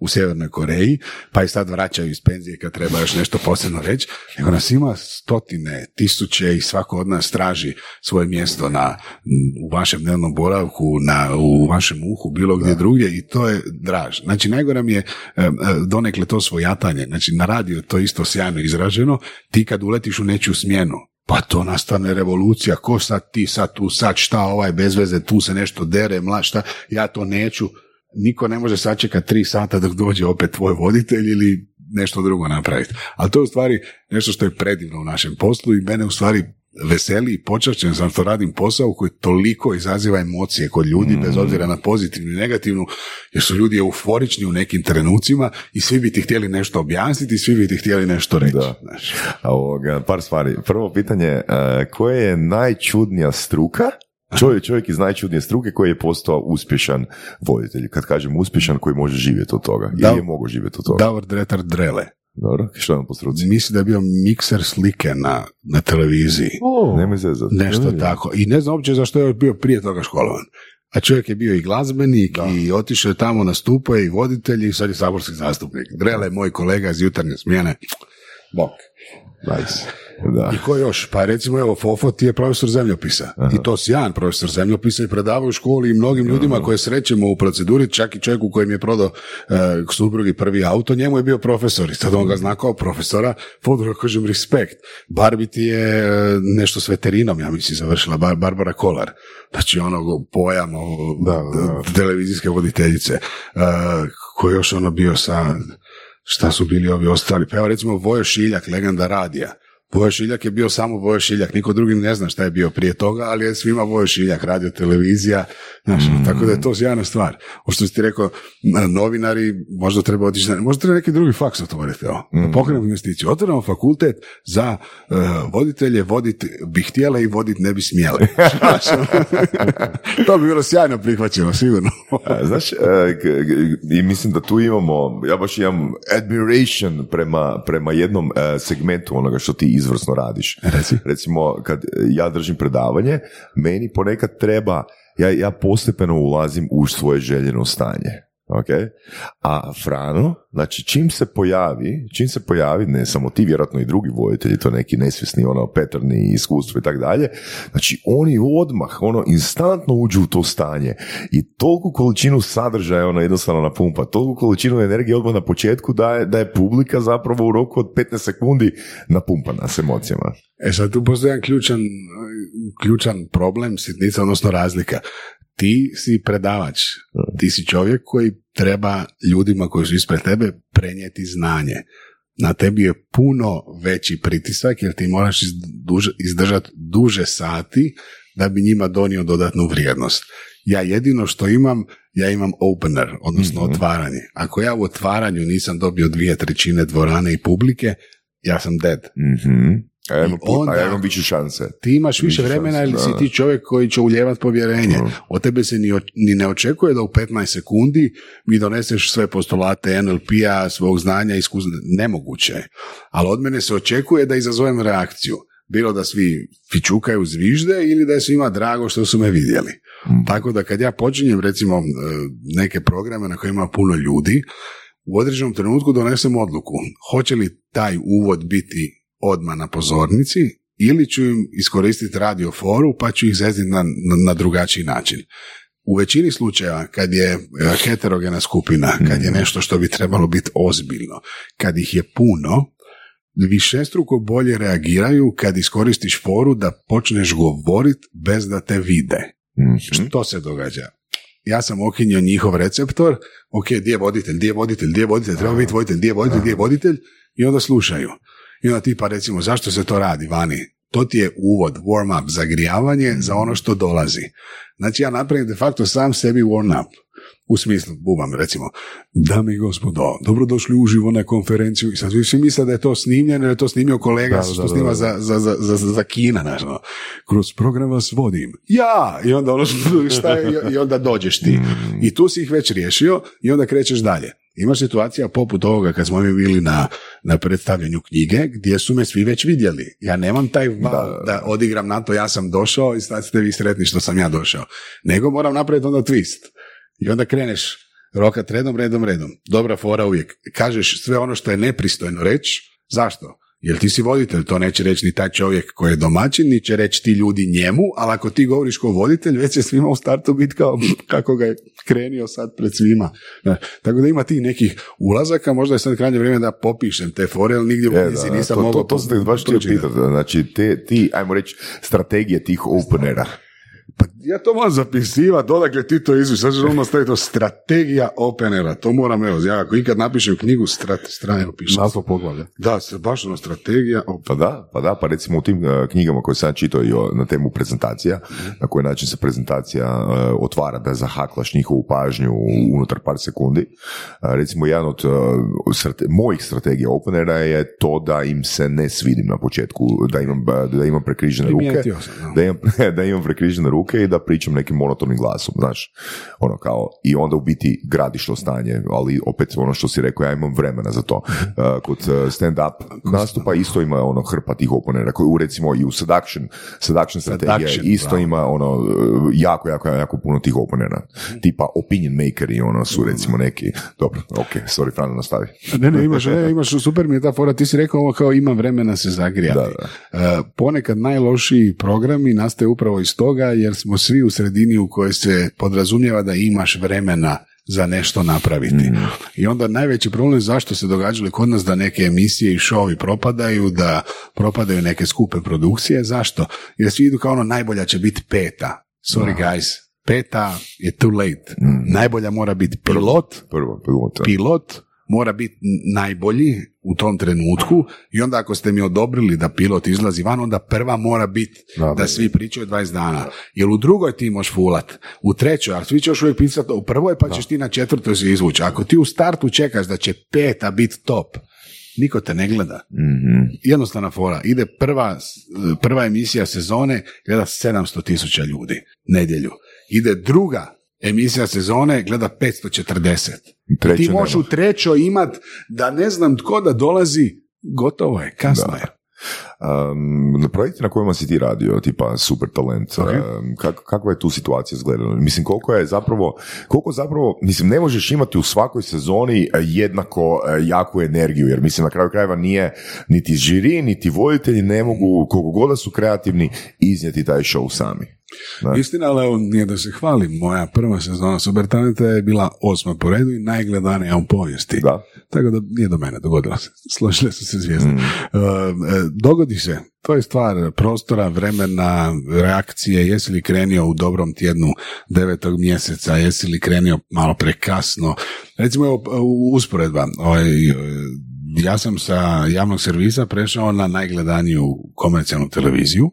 u Sjevernoj Koreji, pa i sad vraćaju iz penzije kad treba još nešto posebno reći, nego nas ima stotine, tisuće i svako od nas traži svoje mjesto u vašem dnevnom boravku, u vašem uhu, bilo gdje drugdje, i to je draž. Znači, najgora mi je donekle to svojatanje. Znači, na radiju to isto sjajno izraženo, ti kad uletiš u nečiju smjenu, pa to nastane revolucija, ko sad ti, sad tu, sad šta, ovaj bez veze, tu se nešto dere, mlašta, ja to neću. Niko ne može sačekati 3 sata dok dođe opet tvoj voditelj ili nešto drugo napraviti. Ali to je u stvari nešto što je predivno u našem poslu i mene u stvari veseli i počašćen sam što radim posao koji toliko izaziva emocije kod ljudi, bez obzira na pozitivnu i negativnu, jer su ljudi euforični u nekim trenucima i svi bi ti htjeli nešto objasniti, svi bi ti htjeli nešto reći. Par stvari. Prvo pitanje, koja je najčudnija struka? Čovjek iz najčudnije struke koji je postao uspješan voditelj. Kad kažem uspješan, koji može živjeti od toga. Ili je mogo živjeti od toga. Davor Dretar Drele. Dobro, što je on po struci? Mislim da je bio mikser slike na televiziji. Nešto tako. I ne znam uopće zašto je bio prije toga školovan. A čovjek je bio i glazbenik i otišao je tamo, nastupao i voditelj i sad je saborski zastupnik. Drele je moj kolega iz jutarnje smjene. Bok. Nice. Da. I ko još? Pa recimo, evo, Fofo ti je profesor zemljopisa. I to sjajan profesor zemljopisa i predava u školi i mnogim ljudima koje srećemo u proceduri, čak i čovjeku kojem je prodao suprugi prvi auto, njemu je bio profesor i sad on ga zna kao profesora. Fodora, kažem, respekt. Barbi ti je nešto s veterinom, ja mislim, završila, Barbara Kolar. Znači, ono, pojam televizijske voditeljice. Ko još ono bio sa... Šta su bili ovi ostali? Pa evo recimo Bojošiljak, legenda radija. Bojošiljak je bio samo Bojošiljak, niko drugi ne zna šta je bio prije toga, ali je svima Bojošiljak, radio, televizija, znaš, tako da je to sjajna stvar. O što si ti rekao, novinari, možda treba otići, možda treba neki drugi faks otvoriti, pokrenemo investiciju, otvorimo fakultet za voditelje, vodit bi htjele i vodit ne bi smjele. To bi bilo sjajno prihvaćeno, sigurno. Znaš, i mislim da tu imamo, ja baš imam admiration prema jednom segmentu onoga što ti izvrsno radiš. Recimo, kad ja držim predavanje, meni ponekad treba, ja postepeno ulazim u svoje željeno stanje. Okay. A Frano, znači čim se pojavi, ne samo ti, vjerojatno i drugi vojitelji, to neki nesvjesni, ono, petrni, iskustvo i tako dalje, znači oni odmah, ono, instantno uđu u to stanje i tolku količinu sadržaja, ono, jednostavno napumpa, tolku količinu energije odmah na početku da je publika zapravo u roku od 15 sekundi napumpana s emocijama. E sad tu postoji jedan ključan problem, sitnica, odnosno razlika. Ti si predavač, ti si čovjek koji treba ljudima koji su ispred tebe prenijeti znanje. Na tebi je puno veći pritisak jer ti moraš izdržati duže sati da bi njima donio dodatnu vrijednost. Ja jedino što imam, ja imam opener, odnosno otvaranje. Ako ja u otvaranju nisam dobio 2/3 dvorane i publike, ja sam dead. Mm-hmm. A ja imam više šanse. Ti imaš više vremena ili si ti čovjek koji će uljevati povjerenje. Od tebe se ni ne očekuje da u 15 sekundi mi doneseš sve postulate NLP-a, svog znanja, iskustva. Nemoguće. Ali od mene se očekuje da izazovem reakciju. Bilo da svi fičukaju, zvižde ili da je svima drago što su me vidjeli. Tako da kad ja počinjem recimo neke programe na kojima ima puno ljudi, u određenom trenutku donesem odluku. Hoće li taj uvod biti odmah na pozornici ili ću im iskoristiti radioforu pa ću ih zeziti na drugačiji način. U većini slučajeva kad je heterogena skupina, kad je nešto što bi trebalo biti ozbiljno, kad ih je puno, višestruko bolje reagiraju kad iskoristiš foru da počneš govoriti bez da te vide. Što se događa? Ja sam okinjio njihov receptor, ok, gdje je voditelj, treba biti voditelj, gdje je voditelj i onda slušaju. I onda ti pa recimo, zašto se to radi vani? To ti je uvod, warm-up, zagrijavanje za ono što dolazi. Znači ja napravim de facto sam sebi warm-up. U smislu, bubam recimo, dame i gospodo, dobrodošli uživo na konferenciju. I sad vi svi misle da je to snimljeno, jer je to snimio kolega što snima za Kina, naravno. Kroz program vas vodim. Ja! I onda, ono šta je, i onda dođeš ti. I tu si ih već riješio i onda krećeš dalje. Ima situacija poput ovoga kad smo mi bili na predstavljanju knjige gdje su me svi već vidjeli. Ja nemam taj val da odigram na to, ja sam došao i sad ste vi sretni što sam ja došao. Nego moram napraviti onda twist. I onda kreneš rokat redom. Dobra fora uvijek. Kažeš sve ono što je nepristojno reći. Zašto? Jer ti si voditelj, to neće reći ni taj čovjek koji je domaćin, ni će reći ti ljudi njemu, ali ako ti govoriš kao voditelj, već je svima u startu biti kao kako ga je krenio sad pred svima. Tako da ima ti nekih ulazaka, možda je sad krajnje vrijeme da popišem te fore, ali nigdje nisam mogao. To sam baš htio pitati, znači ti, ajmo reći, strategije tih openera. Pa ja to moram zapisivati, odakle ti to izviš, sad ću ono staviti to strategija openera, to moram, evo, ja ako ikad napišem knjigu, strano pišem. Naslov poglavlja. Da, baš ono, strategija openera. Pa recimo u tim knjigama koje sam čitao i na temu prezentacija, na koji način se prezentacija otvara da zahaklaš njihovu pažnju unutar par sekundi, recimo jedan od mojih strategija openera je to da im se ne svidim na početku, da imam prekrižene ruke, da imam prekrižene ruke i da pričam nekim monotonim glasom, znaš, ono kao, i onda u biti gradiš to stanje, ali opet ono što si rekao, ja imam vremena za to. Kod stand-up nastupa isto ima ono hrpa tih oponera, koji recimo i u seduction strategije isto ima ono jako puno tih oponera, tipa opinion makeri, ono su recimo neki, dobro, ok, sorry, Frano, nastavi. Ne, imaš, super mi je ta fora, ti si rekao ovo kao imam vremena se zagrijati. Da. Ponekad najlošiji programi nastaju upravo iz toga, jer smo svi u sredini u kojoj se podrazumijeva da imaš vremena za nešto napraviti. I onda najveći problem je zašto se događalo kod nas da neke emisije i šovi propadaju, da propadaju neke skupe produkcije. Zašto? Jer svi idu kao ono, najbolja će biti peta. Sorry guys, peta je too late. Najbolja mora biti pilot mora biti najbolji u tom trenutku i onda ako ste mi odobrili da pilot izlazi van, onda prva mora biti da svi pričaju 20 dana. Jer u drugoj ti možeš fulat, u trećoj, a svi će još uvijek pisati u prvoj, pa ćeš ti na četvrtoj se izvući. Ako ti u startu čekaš da će peta biti top, niko te ne gleda. Jednostavna fora. Ide prva emisija sezone, gleda 700,000 ljudi nedjelju. Ide druga emisija sezone, gleda 540. Ti možeš u trećoj imat da ne znam tko da dolazi, gotovo je, kasno je. Projekti na kojima si ti radio, tipa Super Talent, kakva je tu situacija izgledala? Mislim, koliko zapravo, mislim, ne možeš imati u svakoj sezoni jednako jaku energiju, jer mislim, na kraju krajeva nije niti žiri, niti voditelji ne mogu, koliko god da su kreativni, iznijeti taj show sami. Da. Istina, ali nije da se hvalim, moja prva sezona Super Talenta je bila 8. po redu i najgledanija u povijesti. Da. Tako da nije do mene, dogodilo se. Složile su se zvijezde. Dogodi se, to je stvar prostora, vremena, reakcije, jesi li krenio u dobrom tjednu 9. mjeseca, jesi li krenio malo prekasno. Recimo, evo, usporedba, ja sam sa javnog servisa prešao na najgledaniju komercijalnu televiziju.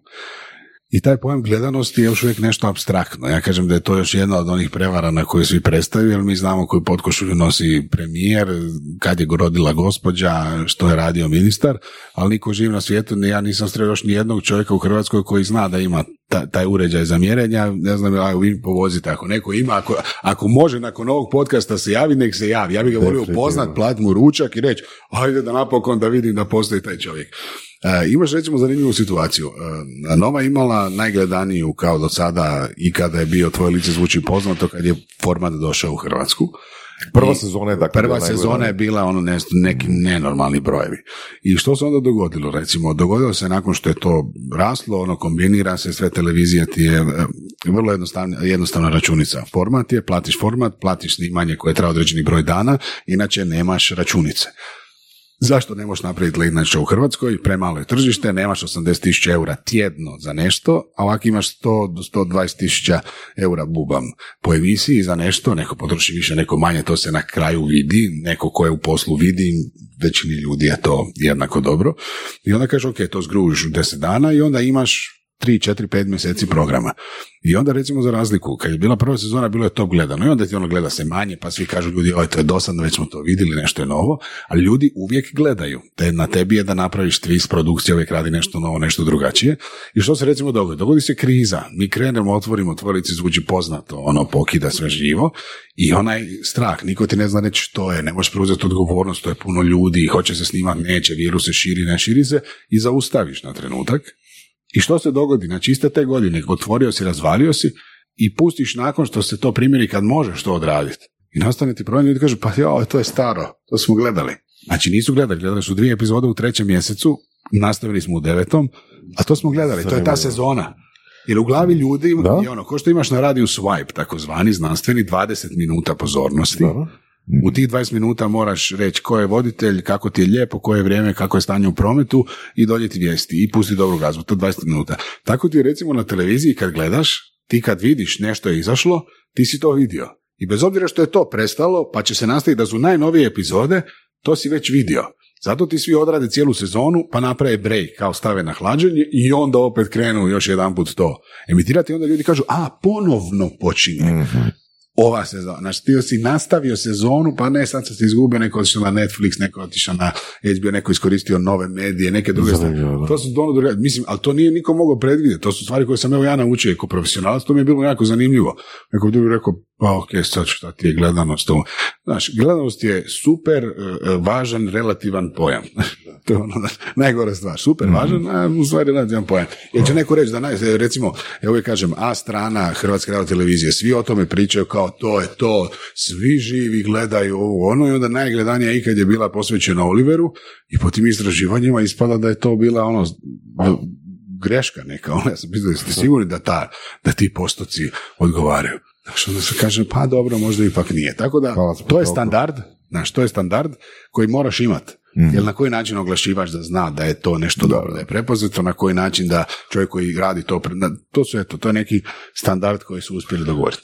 I taj pojam gledanosti je još uvijek nešto apstraktno. Ja kažem da je to još jedna od onih prevara na koju svi prestaju, jer mi znamo koju potkošulju nosi premijer, kad je rodila gospođa, što je radio ministar, ali niko živ na svijetu, ja nisam sreo još ni jednog čovjeka u Hrvatskoj koji zna da ima taj uređaj za mjerenja, ne znam, vi povozite, ako neko ima, ako može nakon ovog podcasta se javi, nek se javi. Ja bih ga volio upoznat, plat mu ručak i reći, ajde da napokon da vidim da postoji taj čovjek. Imaš, recimo, zanimljivu situaciju. Nova imala najgledaniju kao do sada i kada je bio Tvoje lice zvuči poznato, kad je format došao u Hrvatsku. Prva sezona je bila ono neki nenormalni brojevi. I što se onda dogodilo? Recimo, dogodilo se nakon što je to raslo, ono kombinira se, sve televizije ti je vrlo jednostavna računica. Format je, platiš snimanje koje traje određeni broj dana, inače nemaš računice. Zašto ne možeš napraviti late night show u Hrvatskoj? Premalo je tržište, nemaš 80,000 eura tjedno za nešto, a ovako imaš 100 do 120,000 eura bubam po emisiji za nešto, neko potroši više, neko manje, to se na kraju vidi, neko ko je u poslu vidi, većini ljudi je to jednako dobro. I onda kažeš, ok, to zgružiš u 10 dana i onda imaš 3, 4, 5 mjeseci programa. I onda, recimo, za razliku, kad je bila prva sezona, bilo je top gledano. I onda ti ono gleda se manje, pa svi kažu ljudi, oj, to je dosadno, već smo to vidjeli, nešto je novo, ali ljudi uvijek gledaju. Na tebi je da napraviš twist, produkcija uvijek radi nešto novo, nešto drugačije. I što se, recimo, dogodi? Dogodi se kriza. Mi krenemo, otvorimo, tvorici zvuči poznato, ono pokida sve živo i onaj strah, niko ti ne zna reći što je, ne možeš preuzeti odgovornost, to je puno ljudi, hoće se snimati, neće, virus se širi, ne širi se i zaustaviš na trenutak. I što se dogodi? Znači, iste te godine otvorio si, razvalio si i pustiš nakon što se to primjeri kad možeš to odraditi. I nastane ti problem, ljudi kažu, pa joj, to je staro, to smo gledali. Znači, nisu gledali su 2 epizode u 3. mjesecu, nastavili smo u 9, a to smo gledali, to je ta sezona. Jer u glavi ljudi je ono, ko što imaš na radiju swipe, takozvani znanstveni, 20 minuta pozornosti. Da. U tih 20 minuta moraš reći ko je voditelj, kako ti je lijepo, koje je vrijeme, kako je stanje u prometu i doljeti vijesti i pusti dobru glazbu, to 20 minuta. Tako ti, recimo, na televiziji kad gledaš, ti kad vidiš nešto je izašlo, ti si to vidio. I bez obzira što je to prestalo, pa će se nastaviti da su najnovije epizode, to si već vidio. Zato ti svi odrade cijelu sezonu, pa naprave break, kao stave na hlađenje i onda opet krenu još jedanput to emitirati i onda ljudi kažu, a, ponovno počinje. Mm-hmm. Ova sezona, znači ti si nastavio sezonu, pa ne, sad se izgubio, neko otišao na Netflix, neko otišao na HBO, neko iskoristio nove medije, neke druge stvari. To su dono druge, mislim, ali to nije niko mogao predvidjeti, to su stvari koje sam evo ja naučio kao profesionalac, to mi je bilo jako zanimljivo. Neko bi drugi rekao, pa ok, sad šta ti je gledanost? Znaš, gledanost je super važan, relativan pojam. To je ono najgore stvar, super važan, a u stvari relativan pojam. Jer će neko reći da, recimo, ja uvijek kažem, A strana Hrvatske radiotelevizije, svi o tome pričaju kao to je to, svi živi gledaju ovo, ono, i onda najgledanija ikad je bila posvećena Oliveru i po tim istraživanjima ispada da je to bila ono greška neka, ono, ja sam mislio da ste sigurni da ti postoci odgovaraju. Znači, onda se kaže, pa dobro, možda ipak nije. Tako da, to je standard, znaš, to je standard koji moraš imati. Mm-hmm. Jer na koji način oglašivač da zna da je to nešto dobro, da je prepoznato, na koji način da čovjek koji radi to, to su, eto, to je neki standard koji su uspjeli dogovoriti.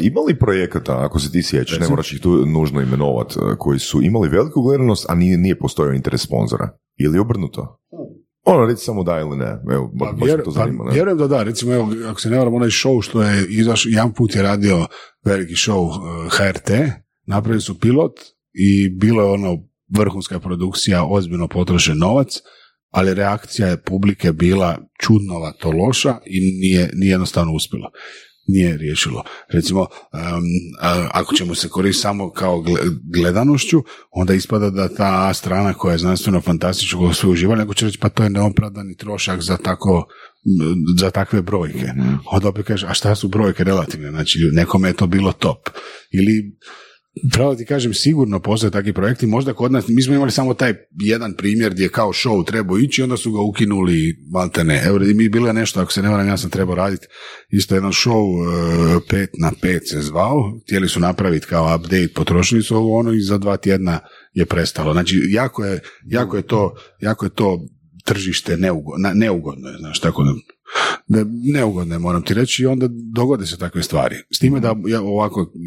Ima li projekata, ako se ti sjećaš, ne moraš ih tu nužno imenovati, koji su imali veliku gledanost, a nije postojao interes sponzora? Ili obrnuto? Ono, reći samo da ili ne. Evo, to zanima, ne? Vjerujem da da, recimo, evo, ako se ne varam, onaj show što je izašao, jedan put je radio veliki show HRT, napravili su pilot i bilo je ono vrhunska produkcija, ozbiljno potrošen novac, ali reakcija publike bila čudnovato loša i nije jednostavno uspjela. nije riješilo. Recimo, ako ćemo se koristiti samo kao gledanošću, onda ispada da ta strana koja je znanstveno fantastična, koja sve uživa, nego će reći pa to je neopravdani trošak za takve brojke. Onda opet kažeš, a šta su brojke relativne? Znači, nekome je to bilo top. Ili, pravo ti kažem, sigurno postoje takvi projekti, možda kod nas, mi smo imali samo taj jedan primjer gdje je kao show trebao ići, onda su ga ukinuli, maltene. Evo, mi je bilo nešto, ako se ne varam, ja sam trebao raditi isto jedan show, 5 na 5 se zvao, htjeli su napraviti kao update, potrošili su ovo, ono, i za 2 tjedna je prestalo. Znači, jako je to tržište neugodno je, znaš, tako da neugodno je, moram ti reći, i onda dogode se takve stvari. S time da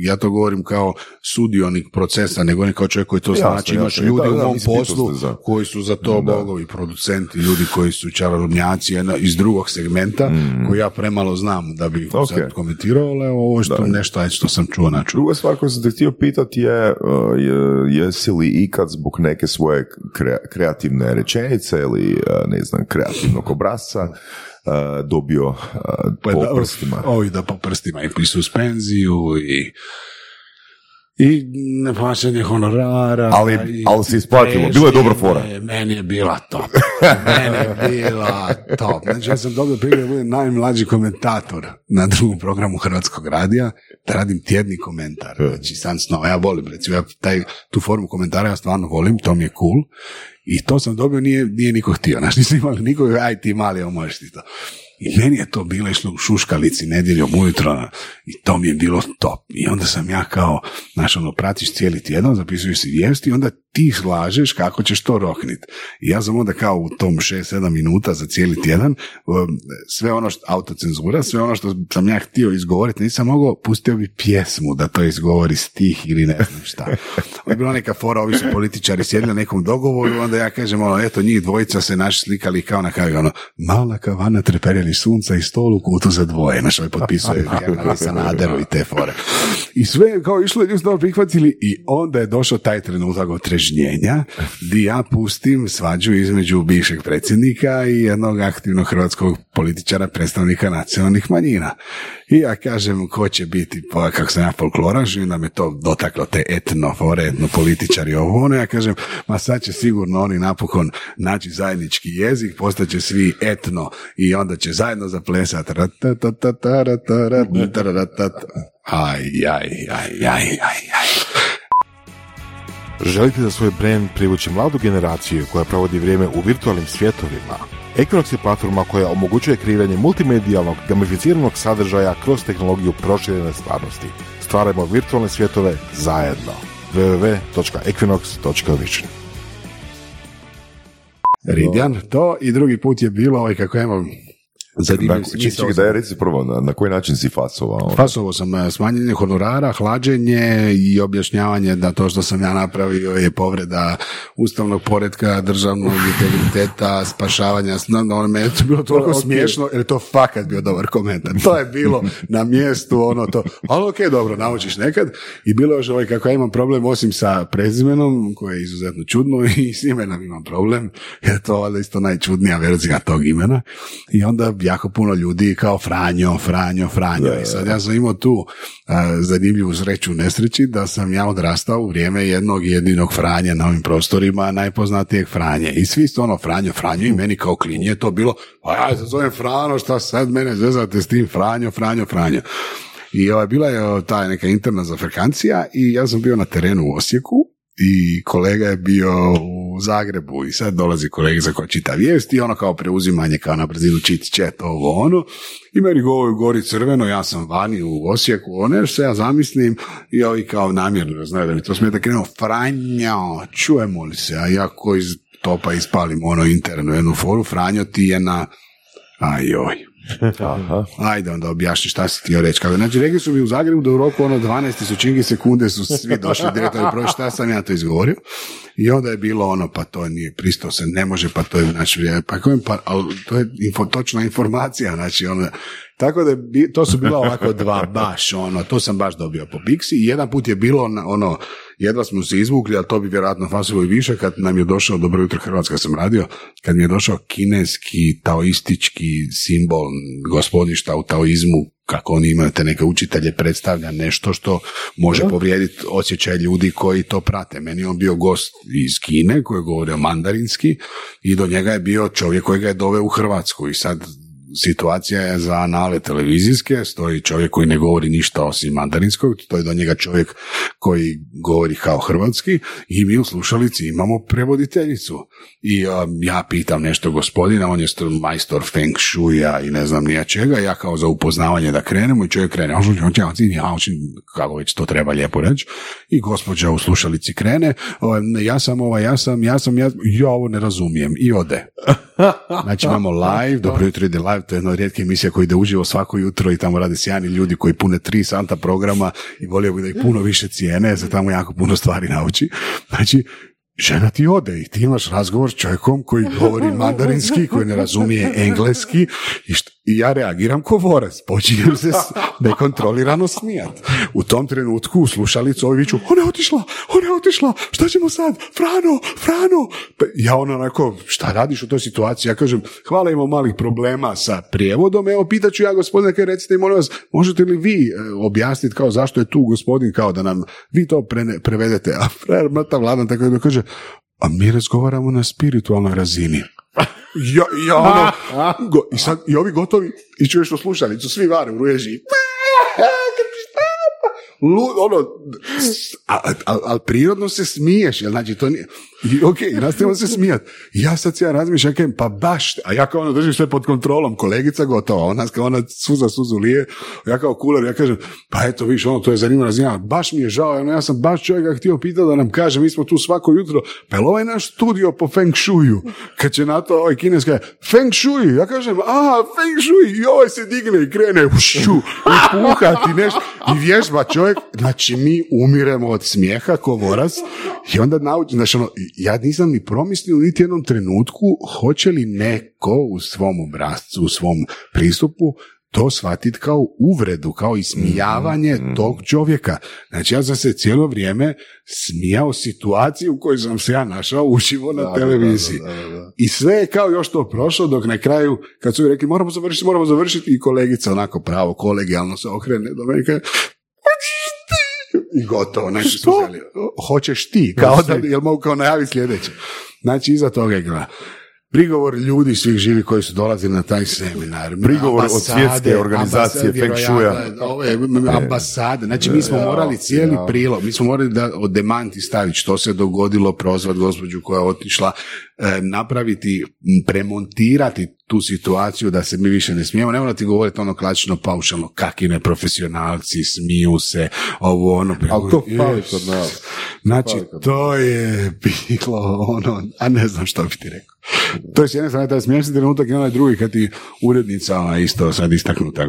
ja to govorim kao sudionik procesa, nego ne kao čovjek koji to znači, imaš ljudi u mom poslu koji su za to bogovi, producenti, ljudi koji su čarobnjaci iz drugog segmenta, koji ja premalo znam da bi sad komentirao, ali ovo što nešto što sam čuo način. Druga stvar koju sam te htio pitati je jesi li ikad zbog neke svoje kreativne rečenice ili, ne znam, kreativnog obrasca dobio po prstima. Ovi da po prstima i suspenziju i neplaćanje honorara. Ali se isplatilo. Bilo je dobra fora. Meni je bila top. Znači, ja sam dobio priliku da budem najmlađi komentator na drugom programu Hrvatskog radija, da radim tjedni komentar. Znači, sam snova. Ja volim, recimo, tu formu komentara ja stvarno volim, to mi je cool. I to sam dobio, nije niko htio. Znači, nisam imali nikoga, aj ti mali, evo možeš ti to. I meni je to bilo išlo u šuškalici nedjeljom ujutro i to mi je bilo top. I onda sam ja kao, znaš, ono, pratiš cijeli tjedan, zapisuješ si vijesti i onda ti slažeš kako ćeš to roknit. I ja sam onda kao u tom 6-7 minuta za cijeli tjedan, sve ono što, autocenzura, sve ono što sam ja htio izgovoriti, nisam mogao, pustio bi pjesmu da to izgovori stih ili ne znam šta. Ovo je bila neka fora, ovi su političari sjedili na nekom dogovoru, onda ja kažem, ono, eto, njih dvojica se naši slikali kao na kraju, ono, mala kavana treperjeli sunca i stolu kutu za dvoje, naš ovaj potpisuje Hernavi Sanaderu i te fore. I sve kao išlo, ljudi su dobro prihvatili i onda je došao taj trenutak otrežnjenja, di ja pustim svađu između bivšeg predsjednika i jednog aktivnog hrvatskog političara, predstavnika nacionalnih manjina. I ja kažem, ko će biti, kako sam ja folkloraš, i onda me to dotaklo, te etnopolitičari ovo, ono, ja kažem, ma sad će sigurno oni napokon naći zajednički jezik, postaće svi etno i onda će zajedno zaplesati. Želite da svoj brand privući mladu generaciju koja provodi vrijeme u virtualnim svjetovima? Equinox je platforma koja omogućuje kreiranje multimedijalnog, gamificiranog sadržaja kroz tehnologiju proširene stvarnosti. Stvarajmo virtualne svjetove zajedno. www.equinox.vision. Ridjan, to i drugi put je bilo ovaj kako imam. Da je reci prvo, na koji način si fasovao? Fasovao sam smanjenje honorara, hlađenje i objašnjavanje da to što sam ja napravio je povreda ustavnog poretka, državnog integriteta, spašavanja. Meni je to bilo toliko smiješno, jer je to fakat bio dobar komentar. To je bilo na mjestu, ono to. Ali ok, dobro, naučiš nekad. I bilo još ovaj, kako ja imam problem, osim sa prezimenom, koje je izuzetno čudno, i s imenom imam problem, jer to je isto najčudnija verzija tog imena. I onda jako puno ljudi kao Franjo. I sad ja sam imao tu zanimljivu sreću nesreći da sam ja odrastao u vrijeme jednog jedinog Franja na ovim prostorima, najpoznatijeg Franje. I svi su ono Franjo i meni kao klinje je to bilo, a ja se zovem Frano, šta sad mene zezate s tim Franjo. I bila je ta neka interna zafrkancija i ja sam bio na terenu u Osijeku i kolega je bio u Zagrebu i sad dolazi kolega za koja čita vijest i ono kao preuzimanje kao na brzinu čet ovo ono i meni gori crveno, ja sam vani u Osijeku, ono što ja zamislim i ovi kao namjerno znaju da mi to smeta, krenuo Franjo, čujemo li se, a ja koji iz topa ispalim ono internu jednu foru, Franjo ti je na ajoj. Aha. Ajde onda objašni šta si htio reći. Znači, rekli su mi u Zagrebu da u roku 12 sekunde su svi došli direktno prošli šta sam ja to izgovorio. I onda je bilo pa to nije pristao se, ne može, pa to je, znači, to je točna informacija, znači, tako da to su bila ovako dva baš, to sam baš dobio po Pixi i jedan put je bilo, jedva smo se izvukli, ali to bi vjerojatno fasovo i više, kad nam je došao, dobro jutro Hrvatska sam radio, kad mi je došao kineski taoistički simbol gospodišta u taoizmu kako oni imaju te neke učitelje, predstavlja nešto što može povrijediti osjećaj ljudi koji to prate. Meni je on bio gost iz Kine koji je govorio mandarinski i do njega je bio čovjek koji ga je doveo u Hrvatsku i sad situacija je za anale televizijske, stoji čovjek koji ne govori ništa osim mandarinskog, to je do njega čovjek koji govori kao hrvatski i mi u slušalici imamo prevoditeljicu. I ja pitam nešto gospodina, on je majstor feng shuja i ne znam nija čega, ja kao za upoznavanje da krenemo i čovjek krene, kako već to treba lijepo reći, i gospođa u slušalici krene, ja ovo ne razumijem i ode. Znači imamo live, dobro jutro ide live, to je jedna od rijetke emisija koja ide uživo svako jutro i tamo rade sjajni ljudi koji pune 3 sata programa i volio bi da ih puno više cijene, za tamo jako puno stvari nauči. Znači, žena ti ode i ti imaš razgovor s čovjekom koji govori mandarinski, koji ne razumije engleski i ja reagiram ko vorec, počinjem se nekontrolirano smijat. U tom trenutku u slušalicu ovi viču, ona je otišla, šta ćemo sad, Frano. Ja ono onako, šta radiš u toj situaciji? Ja kažem, hvala, imamo malih problema sa prijevodom, evo pitaću ja gospodina, kaj recite, molim vas, možete li vi objasniti kao zašto je tu gospodin, kao da nam vi to prevedete, a frajer mrtav vladan tako da kaže, a mi razgovaramo na spiritualnoj razini. I sad, i ovi gotovi, i čuješ u slušalicu, svi vare u ruježi. Ali prirodno se smiješ, jel znači to nije... I okej, nastavimo se smijat. Ja sad ja razmišljam, pa baš, a ja kao ono držim sve pod kontrolom, kolegica gotova, ona suzu lije, ja kao kular, ja kažem, pa eto viš, ono, to je zanimljivo razina, baš mi je žao, ja sam baš čovjeka htio pitao da nam kaže, mi smo tu svako jutro, pa je li ovaj naš studio po feng shuju? Kad će na to ovaj kineska je, feng shuju, ja kažem, feng shuju, i ovaj se digne i krene, i puhati nešto, i vježba čovjek, znači mi umiremo od smijeha, ko vorac, i onda nauči, znači ono, ja nisam ni promislio niti jednom trenutku hoće li neko u svom obrascu, u svom pristupu to shvatiti kao uvredu, kao ismijavanje tog čovjeka. Znači ja sam se cijelo vrijeme smijao situaciju u kojoj sam se ja našao uživo na televiziji. Da. I sve je kao još to prošlo, dok na kraju, kad su mi rekli moramo završiti i kolegica onako pravo kolegijalno se okrene do mene, i gotovo, znači smo zeli, hoćeš ti, kao da, jel mogu kao najaviti sljedeće. Znači, iza toga je gleda. Prigovor ljudi svih živi koji su dolazili na taj seminar. Prigovor od svjetske organizacije Feng Shuja. Ove ambasade. Znači, mi smo morali cijeli prilog. Mi smo morali da demanti staviti što se dogodilo, prozvat gospođu koja je otišla, napraviti, premontirati tu situaciju da se mi više ne smijemo. Ne morati govoriti ono klasično paušalno, kakvi neprofesionalci, smiju se, ovo ono. Ali to fali kod nas. Znači, to je bilo ono, a ne znam što bi ti rekao. To je s jedne strane taj smiješni trenutak i onaj drugi kad ti urednica, ona isto sad istaknuta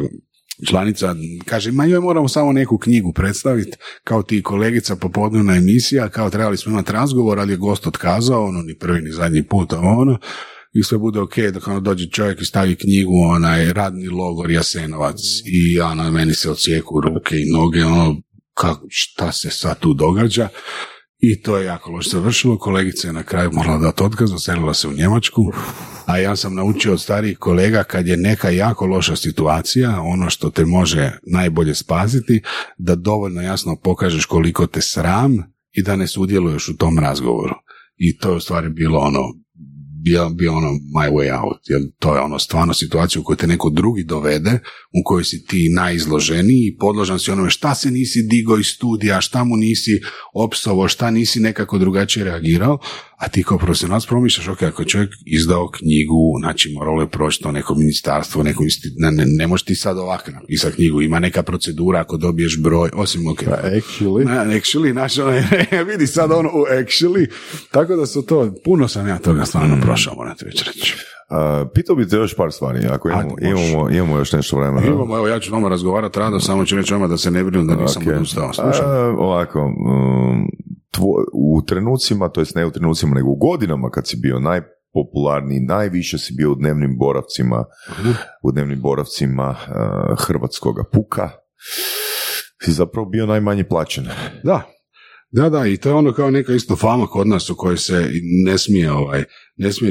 članica, kaže, ma joj moramo samo neku knjigu predstaviti, kao ti kolegica popodnevna emisija, kao trebali smo imati razgovor, ali je gost otkazao, ono ni prvi ni zadnji put, ono, i sve bude ok, dok ono dođe čovjek i stavi knjigu, onaj radni logor Jasenovac, i ona meni se ocijeku ruke i noge, ono, šta se sad tu događa. I to je jako loše završilo, kolegica je na kraju morala dati otkaz, oselila se u Njemačku, a ja sam naučio od starijih kolega kad je neka jako loša situacija, ono što te može najbolje spasiti, da dovoljno jasno pokažeš koliko te sram i da ne sudjeluješ u tom razgovoru. I to je u stvari bilo ono, my way out, jer to je ono stvarno situacija u kojoj te neko drugi dovede, u kojoj si ti najizloženiji i podložan si onome šta se nisi digao iz studija, šta mu nisi opsovo, šta nisi nekako drugačije reagirao, a ti kao profesionalac promišljaš, ok, ako je čovjek izdao knjigu, znači moralo je proći to neko ministarstvo, neko ne možeš ti sad ovako napisati knjigu, ima neka procedura ako dobiješ broj, osim ok. Actually, znači ono, vidi sad ono actually, tako da su to, puno sam ja toga stvarno prošao, morate već reći. Pitao bi te još par stvari, ako imamo još nešto vremena. Imamo, evo ja ću vama razgovarati rado, samo ću reći vama da se ne brinu da nisam odustao. Ovako, u trenucima, to jest ne u trenucima, nego u godinama kad si bio najpopularniji, najviše si bio u dnevnim boravcima, hrvatskoga puka, si zapravo bio najmanje plaćen. Da. Da, da, i to je ono kao neka isto fama kod nas u kojoj se ne smije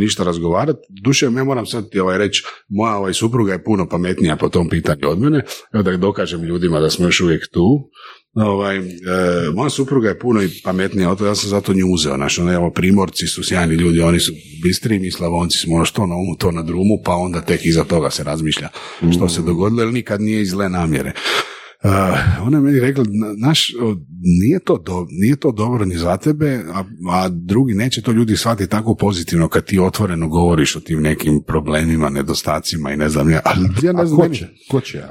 ništa razgovarati. Duše, ja moram sad ti reći, moja supruga je puno pametnija po tom pitanju od mene, da dokažem ljudima da smo još uvijek tu. Moja supruga je puno i pametnija od toga, ja sam zato nju uzeo. Znači, Primorci su sjajni ljudi, oni su bistri, mi Slavonci smo ono što na umu, to na drumu, pa onda tek iza toga se razmišlja što se dogodilo, jer nikad nije iz zle namjere. Ona je meni rekla, nije to dobro ni za tebe, a drugi neće to ljudi shvatiti tako pozitivno kad ti otvoreno govoriš o tim nekim problemima, nedostacima i ne znam ja. Ali ja ne znam ko će.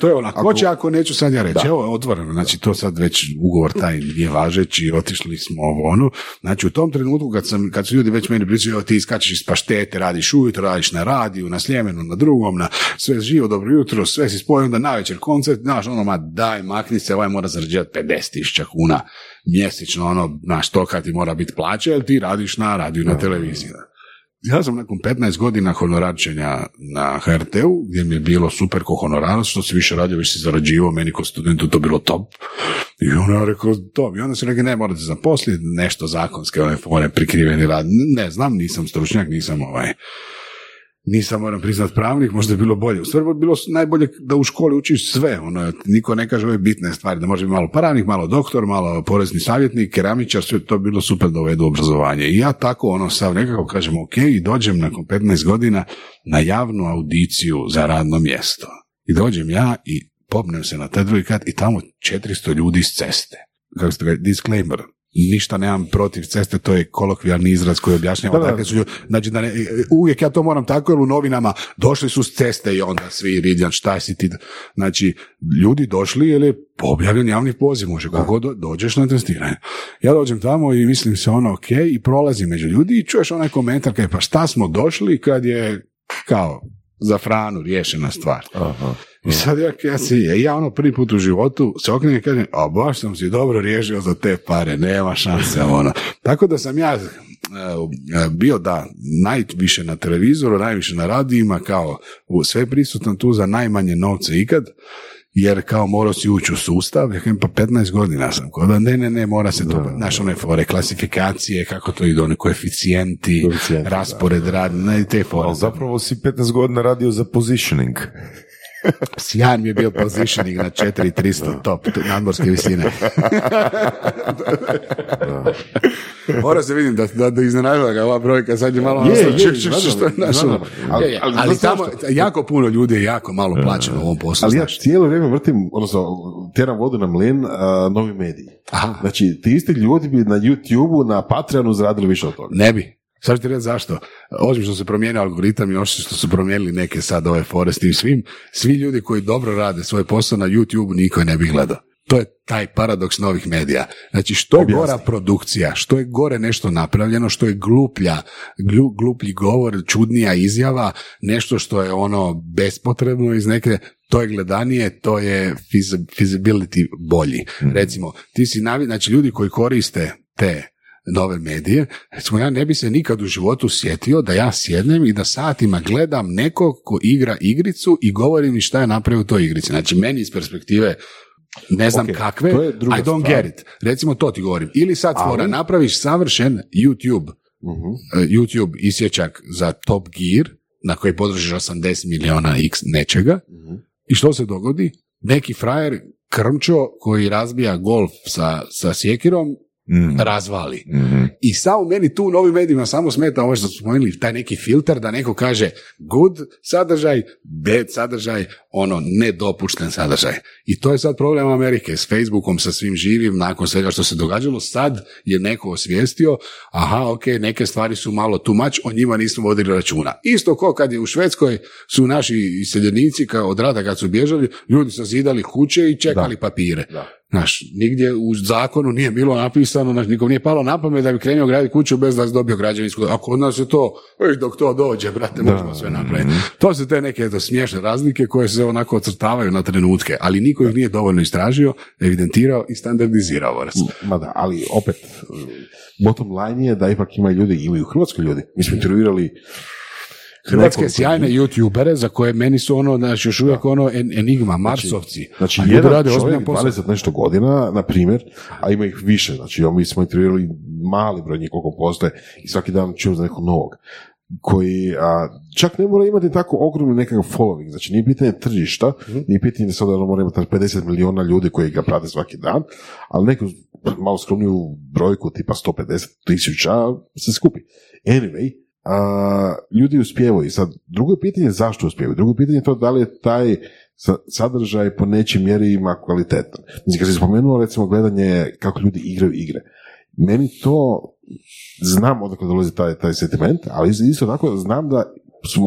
To je ona, ko će ako neću sad ja reći. Da. Evo, otvoreno, znači to sad već ugovor taj nije važeći, otišli smo ovo ono. Znači u tom trenutku kad su ljudi već meni pričaju, ti iskačeš iz paštete, radiš ujutro, radiš na radiju, na Sljemenu, na drugom, na sve živo, dobro jutro, sve si spojio, onda navečer koncert, znaš, ono, ma daj, makni se, ovaj mora zarađivati 50.000 kuna mjesečno, ono, znaš, to kad ti mora biti plaća, jer ti radiš na radiju, na televiziji. Ja sam nakon 15 godina honorarčenja na HRT-u, gdje mi je bilo super ko honorar, što si više radio, više si zarađivao, meni ko studentu to bilo top. I ona je rekao, top. I onda su rekli, ne, morate zaposliti nešto zakonske, one prikriveni rad. Ne znam, nisam stručnjak, nisam, moram priznat, pravnik, možda je bilo bolje. U stvari bilo najbolje da u školi učiš sve, ono, niko ne kaže ove bitne stvari, da može biti malo pravnik, malo doktor, malo porezni savjetnik, keramičar, sve to bilo super da uvedu obrazovanje. I ja tako, sam nekako kažem, ok, i dođem nakon 15 godina na javnu audiciju za radno mjesto. I dođem ja i popnem se na taj drugi kat i tamo 400 ljudi iz ceste. Kako ste rekli, disclaimer. Ništa nemam protiv ceste, to je kolokvijalni izraz koji objašnjava. Da, su ljudi, znači da ne, uvijek ja to moram tako, jer u novinama došli su s ceste i onda svi Ridjan, šta si ti? Znači, ljudi došli jer je objavljen javni poziv, može kako dođeš na testiranje. Ja dođem tamo i mislim se ok, i prolazim među ljudi i čuješ onaj komentar kaj, pa šta smo došli kad je kao za Franu riješena stvar. Aha. I sad ja prvi put u životu se okrenem i kažem, a baš sam si dobro riješio za te pare, nema šanse. Tako da sam ja bio da najviše na televizoru, najviše na radijima, kao sve prisutan tu za najmanje novce ikad, jer kao morao si ući u sustav, ja kažem, pa 15 godina sam, kada ne, mora se to, znaš, one fore, klasifikacije, kako to ide, one koeficijenti, raspored radne, te fore. Zapravo si 15 godina radio za positioning. Sjajan mi je bio positioning na 4300 top, nadmorske visine. Mora se vidim da iznenadila ga ova brojka, sad je malo što je našo. Ali tamo jako puno ljudi je jako malo plaćeno u ovom poslu. Ali ja cijelo vrijeme tjeram vodu na mlin novi mediji. Znači, ti isti ljudi bi na YouTube-u, na Patreonu zaradili više od toga. Ne bi. Sad ću ti reći zašto. Osim što se promijenio algoritam i osim što su promijenili neke sad ove fore s tim svim, svi ljudi koji dobro rade svoj posao na YouTube-u niko ne bi gledao. To je taj paradoks novih medija. Znači, što gora produkcija, što je gore nešto napravljeno, što je gluplji govor, čudnija izjava, nešto što je bespotrebno iz neke, to je gledanije, to je feasibility bolji. Recimo, ti si znači ljudi koji koriste te nove medije, recimo ja ne bi se nikad u životu sjetio da ja sjednem i da satima gledam nekog ko igra igricu i govorim mi šta je napravio u toj igrici. Znači, meni iz perspektive ne znam kakve, I don't get it. Recimo, to ti govorim. Ili sad napraviš savršen YouTube isječak za Top Gear, na koji podržiš 80 miliona x nečega, i što se dogodi? Neki frajer krmčo koji razbija golf sa sjekirom, razvali. I samo meni tu u novim medijima samo smeta ovo što smo spomenuli, taj neki filter da neko kaže good sadržaj, bad sadržaj, nedopušten sadržaj. I to je sad problem Amerike s Facebookom, sa svim živim, nakon svega što se događalo, sad je neko osvijestio, neke stvari su malo too much, o njima nismo vodili računa. Isto ko kad je u Švedskoj su naši iseljenici od rata kad su bježali, ljudi su zidali kuće i čekali papire. Da. Znaš, nigdje u zakonu nije bilo napisano, nikom nije palo na pamet da bi krenuo graditi kuću bez da se dobio građevinsku. Ako od nas je to, dok to dođe, brate, možemo sve napraviti. To su te neke smiješne razlike koje se onako ocrtavaju na trenutke, ali niko ih nije dovoljno istražio, evidentirao i standardizirao. Mada, ali opet, bottom line je da ipak ima ljudi, ili u Hrvatskoj ljudi. Mi smo intervjuirali hrvatske sjajne youtubere za koje meni su ono, znači još uvijek ono enigma, marsovci. Znači jedan čovjek 20 nešto godina, na primjer, a ima ih više, znači mi smo intervjuirali mali broj njih koliko postoje i svaki dan čujem za nekog novog. Koji čak ne mora imati tako ogromni nekakav following, znači nije pitanje tržišta, nije pitanje sada da mora imati 50 miliona ljudi koji ga prate svaki dan, ali neku malo skromniju brojku tipa 150,000 se skupi. Anyway, ljudi uspijevaju. Sad, drugo je pitanje zašto uspijevaju, drugo je pitanje to da li je taj sadržaj po nečim mjerima kvalitetan. Znači, kad si spomenuo recimo gledanje kako ljudi igraju igre, meni to, znam odakle dolazi taj sentiment, ali isto tako znam da smo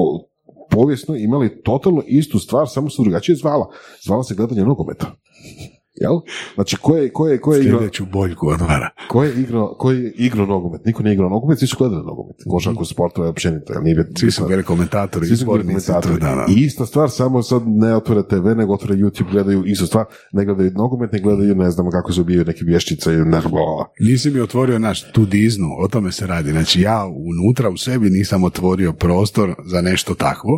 povijesno imali totalno istu stvar, samo se drugačije zvala. Zvala se gledanje nogometa. Jel? Znači, ko je igrao... Sljedeću boljku odvara. Ko je igrao nogomet? Niko nije igrao nogomet, svi su gledali nogomet. Košarku, sportove, općenito. Svi su bili komentatori. Svi su bili komentatori. I ista stvar, samo sad ne otvore TV, nego otvore YouTube, gledaju istu stvar, ne gledaju nogomet, ne gledaju, ne znam kako se ubijaju neke vještice ili nešto. Nisi mi otvorio naš tudiznu, o tome se radi. Znači, ja unutra u sebi nisam otvorio prostor za nešto takvo.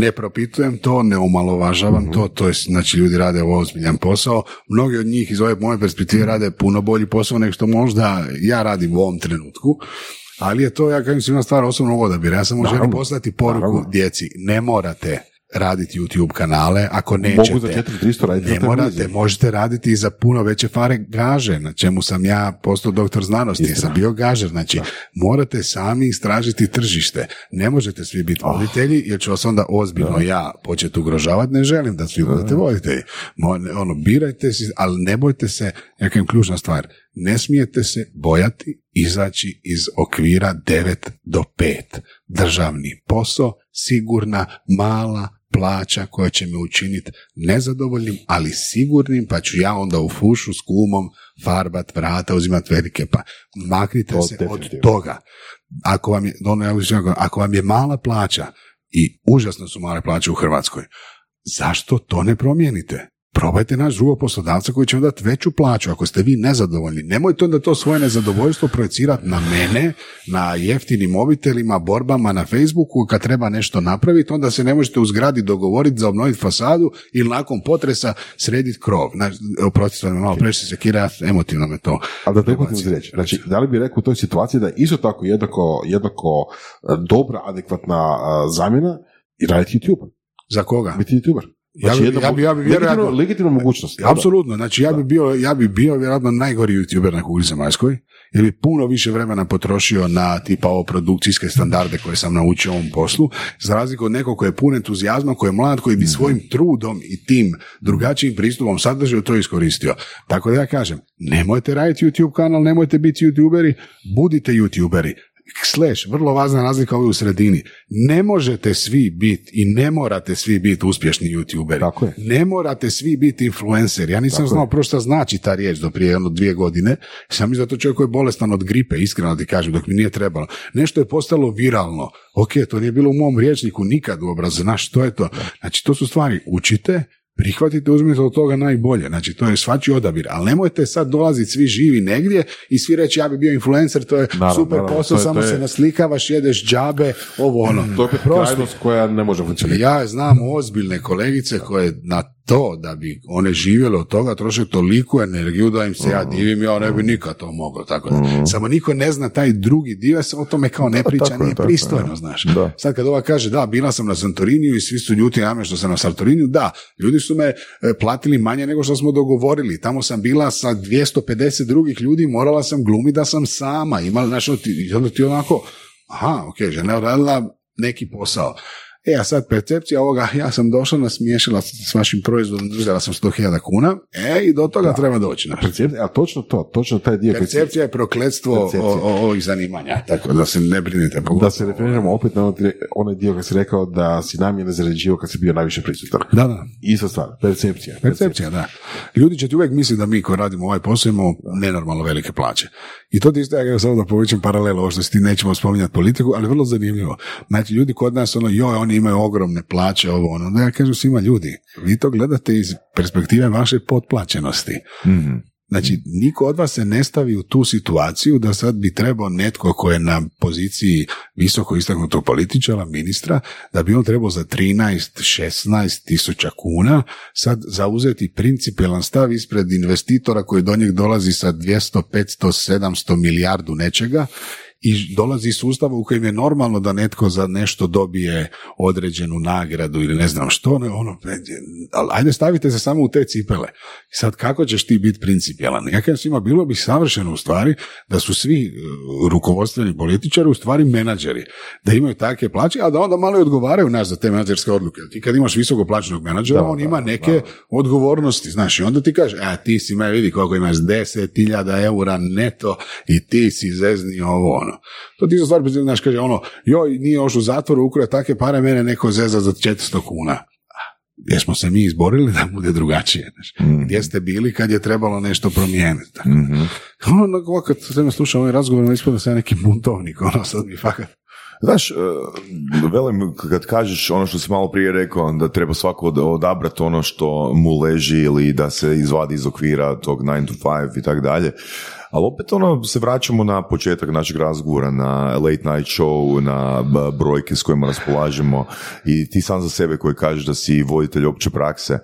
Ne propitujem to, ne omalovažavam to. To je, znači, ljudi rade ovo ozbiljan posao. Mnogi od njih iz ove moje perspektive rade puno bolji posao nego što možda ja radim u ovom trenutku, ali je to, ja kažem, svima stvar osobnog odabira. Ja samo želim poslati poruku djeci, ne morate raditi YouTube kanale, ako nećete. Mogu za 400 raditi. Ne morate, možete raditi i za puno veće fare gaže, na čemu sam ja postao doktor znanosti, sam bio gažer, znači morate sami istražiti tržište. Ne možete svi biti voditelji, jer ću vas onda ozbiljno ja početi ugrožavati, ne želim da svi budete voditelji. Ono, birajte si, ali ne bojte se, jaka je ključna stvar, ne smijete se bojati izaći iz okvira 9 do 5. Državni posao, sigurna, mala plaća koja će me učiniti nezadovoljnim, ali sigurnim, pa ću ja onda u fušu s kumom farbat vrata, uzimat velike, pa maknite to se definitivno od toga. Ako vam je mala plaća, i užasno su male plaće u Hrvatskoj, zašto to ne promijenite? Probajte naći drugog poslodavca koji će vam dati veću plaću. Ako ste vi nezadovoljni, nemojte onda to svoje nezadovoljstvo projecirati na mene, na jeftinim mobitelima, borbama na Facebooku. Kad treba nešto napraviti, onda se ne možete u zgradi dogovoriti za obnoviti fasadu ili nakon potresa srediti krov. Oprostite, malo previše se kira, emotivno me to. Ali da te uputim reći, znači, da li bi rekao u toj situaciji da je isto tako jednako dobra, adekvatna zamjena i raditi YouTube? Za koga? Biti YouTuber. Znači, legitimna mogućnost. Apsolutno, znači ja bi bio vjerojatno najgori youtuber na kugli zemaljskoj, jer bi puno više vremena potrošio na tipa ovo produkcijske standarde koje sam naučio u ovom poslu, za razliku od nekog koji je pun entuzijazma, koji je mlad, koji bi svojim trudom i tim drugačijim pristupom sadržaju to iskoristio. Tako da ja kažem, nemojte raditi YouTube kanal, nemojte biti youtuberi, budite youtuberi. Vrlo važna razlika ovdje u sredini. Ne možete svi biti i ne morate svi biti uspješni youtuberi. Ne morate svi biti influenceri. Ja nisam znao prošta znači ta riječ do prije 2 godine. Sam i zato čovjek koji je bolestan od gripe, iskreno ti kažem, dok mi nije trebalo. Nešto je postalo viralno. Ok, to nije bilo u mom rječniku nikad u obrazu. Znaš, što je to? Znači, to su stvari. Učite, prihvatite, uzmite od toga najbolje. Znači, to je svačiji odabir. Ali nemojte sad dolaziti svi živi negdje i svi reći ja bi bio influencer, to je super posao, samo se naslikavaš, jedeš džabe, ovo ono. To je krajnost koja ne može funkcionirati. Ja znam ozbiljne kolegice koje na to da bi one živjele od toga troše toliku energiju da im se ja divim, ja ne bi nikad to mogao. Tako da. Samo niko ne zna taj drugi dio, se o tome kao ne priča, nije pristojno, znaš. Da. Sad kad ova kaže da, bila sam na Santoriniju i svi su ljuti na me što sam na Santoriniju, da, ljudi su me platili manje nego što smo dogovorili. Tamo sam bila sa 250 drugih ljudi, morala sam glumiti da sam sama. Imala, znaš, ti onako, žena radila neki posao. A sad percepcija ovoga, ja sam došla, nasmiješila s vašim proizvodom, uzela sam 100.000 kuna, i do toga treba doći. A točno taj dio. Percepcija je prokletstvo ovih zanimanja, tako da se ne brinite. Da se referiramo opet na onaj dio kad si rekao da si namjene zarađivao kad si bio najviše prisutan. Da. Ista stvar, percepcija. Percepcija, da. Ljudi će ti uvijek misliti da mi koji radimo ovaj posao imamo nenormalno velike plaće. I to ti isto, ja samo da povećam paralelu, ovo što si ti nećemo spominjati politiku, ali vrlo zanimljivo. Znači, ljudi kod nas, oni imaju ogromne plaće, ovo ono. Da ja kažem svima, ljudi, vi to gledate iz perspektive vaše potplaćenosti. Znači, niko od vas se ne stavi u tu situaciju da sad bi trebao netko ko je na poziciji visoko istaknutog političara, ministra, da bi on trebao za 13-16 tisuća kuna sad zauzeti principijelan stav ispred investitora koji do njeg dolazi sa 200, 500, 700 milijardu nečega i dolazi iz sustava u kojem je normalno da netko za nešto dobije određenu nagradu ili ne znam što, ajde stavite se samo u te cipele. Sad kako ćeš ti biti principijelan? Ja kažem svima, bilo bi savršeno u stvari da su svi rukovodstveni političari u stvari menadžeri, da imaju takve plaće, a da onda malo i odgovaraju nas za te menadžerske odluke. Ti kad imaš visoko plaćenog menadžera, on ima neke odgovornosti, znaš, i onda ti kaže, a ti si me vidi koliko imaš 10.000 eura neto i ti si zezni ovo. To ti su stvari, znaš, kaže ono, joj, nije još u zatvoru, ukrao takve pare, mene neko zeza za 400 kuna. Gdje smo se mi izborili da bude drugačije, znaš. Gdje ste bili kad je trebalo nešto promijeniti? Tako. Ono, kad sam slušao ovaj razgovor, ispada sam neki buntovnik, ono, sad mi fakat. Znaš, velim, kad kažeš ono što si malo prije rekao, da treba svako odabrati ono što mu leži ili da se izvadi iz okvira tog 9 to 5 i tako dalje, ali opet ono, se vraćamo na početak našeg razgovora, na late night show, na brojke s kojima raspolažemo i ti sam za sebe koji kažeš da si voditelj opće prakse.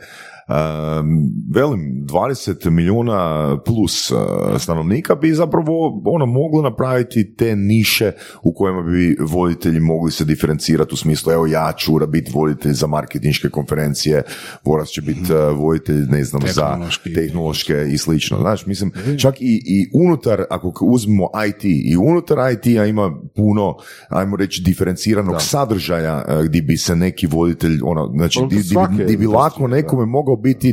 Velim, 20 milijuna plus stanovnika bi zapravo ono moglo napraviti te niše u kojima bi voditelji mogli se diferencirati u smislu, evo ja ću biti voditelj za marketinške konferencije, Boras će biti voditelj, ne znam, za tehnološke i slično. Znaš, mislim, čak i unutar, ako uzmemo IT, i unutar IT-a ima puno, ajmo reći, diferenciranog sadržaja gdje bi se neki voditelj, ono, znači, gdje bi lako nekome mogao biti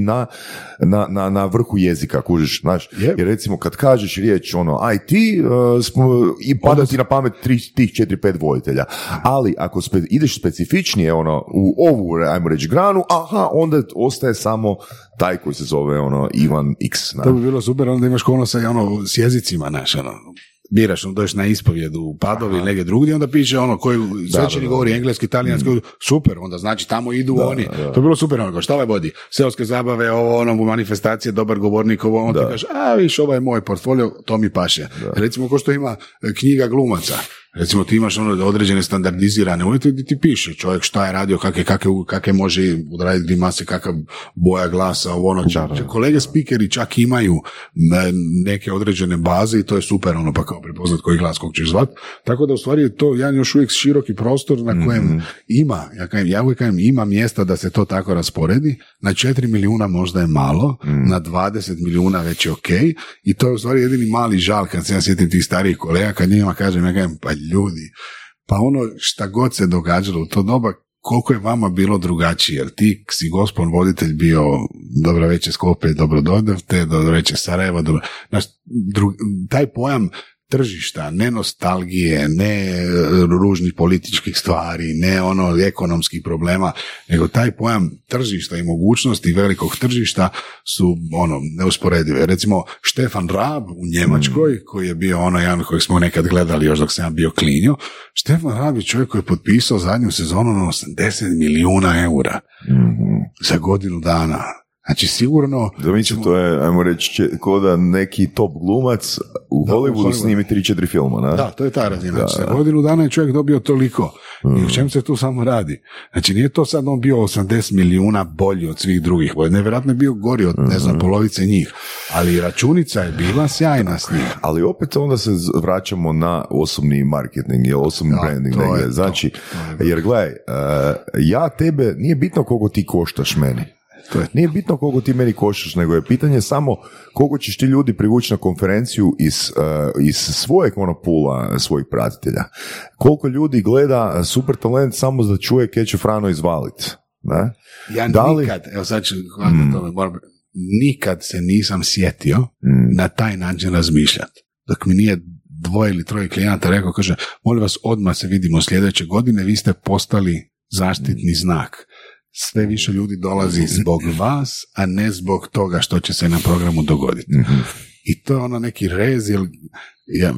na vrhu jezika, kužiš, znaš, jer recimo kad kažeš riječ ono IT i pada ti na pamet tih 4-5 voditelja, ali ako ideš specifičnije ono u ovu, ajmo reći, granu, onda ostaje samo taj koji se zove ono Ivan X. Znaš. To bi bilo super, onda imaš kono sa ono s jezicima, znaš, ono biraš, onda dođeš na ispovjedu u Padovi ili negdje drugdje, onda piše ono koji svećeni govori engleski, talijanski, super, onda znači tamo idu oni. To je bilo super, ono, šta ovaj vodi? Seoske zabave, ovo, ono, manifestacije, dobar govornik, ovo, on ti kaže, a viš, ovo je moj portfolio, to mi paše. Recimo, ko što ima knjiga glumaca, recimo ti imaš ono određene standardizirane uvjeti gdje ti piše čovjek šta je radio, kakve može odraditi grimase, kakav boja glasa, ovo ono. Kolege spikeri čak imaju neke određene baze i to je super, ono, pa kao prepoznat koji glas kog ćeš zvat. Tako da u stvari je to jedan još uvijek široki prostor na kojem ima, ja uvijek kažem, ima mjesta da se to tako rasporedi. Na 4 milijuna možda je malo, na 20 milijuna već je ok, i to je u stvari jedini mali žal kad se ja sjetim tih starijih kolega, kad njima kažem, ja kažem, pa ljudi, pa ono šta god se događalo u to doba, koliko je vama bilo drugačije, jer ti si gospon voditelj bio dobro veće Skopje, dobro dodavte, dobro veće Sarajevo, dobro... Znaš, taj pojam tržišta, ne nostalgije, ne ružnih političkih stvari, ne ono ekonomskih problema, nego taj pojam tržišta i mogućnosti velikog tržišta su ono neusporedive. Recimo Stefan Raab u Njemačkoj, koji je bio ono jedan kojeg smo nekad gledali još dok sam ja bio klinjo, Stefan Raab je čovjek koji je potpisao zadnju sezonu na 80 milijuna eura za godinu dana. Znači, sigurno... Zamiče, to je, ajmo reći, ko da neki top glumac u Hollywoodu snimi 3-4 filma, ne? Da, to je ta razina. Znači, godinu dana je čovjek dobio toliko. I u čem se tu samo radi? Znači, nije to sad on bio 80 milijuna bolji od svih drugih. Nevjerojatno je bio gori od, ne znam, polovice njih. Ali računica je bila sjajna s njih. Ali opet onda se vraćamo na osobni marketing, je osobni branding negdje. Znači, jer gledaj, ja tebe, nije bitno koliko ti koštaš meni. Nije bitno koliko ti meni koštaš, nego je pitanje samo koliko ćeš ti ljudi privući na konferenciju iz svojeg monopula svojih pratitelja. Koliko ljudi gleda Super Talent samo da čuje kaj će Frano izvaliti. Ja nikad, evo sad ću nikad se nisam sjetio na taj način razmišljati. Dok mi nije 2 ili 3 klijenata rekao, kaže, molim vas, odmah se vidimo sljedeće godine, vi ste postali zaštitni znak. Sve više ljudi dolazi zbog vas, a ne zbog toga što će se na programu dogoditi. I to je ono neki rez, jer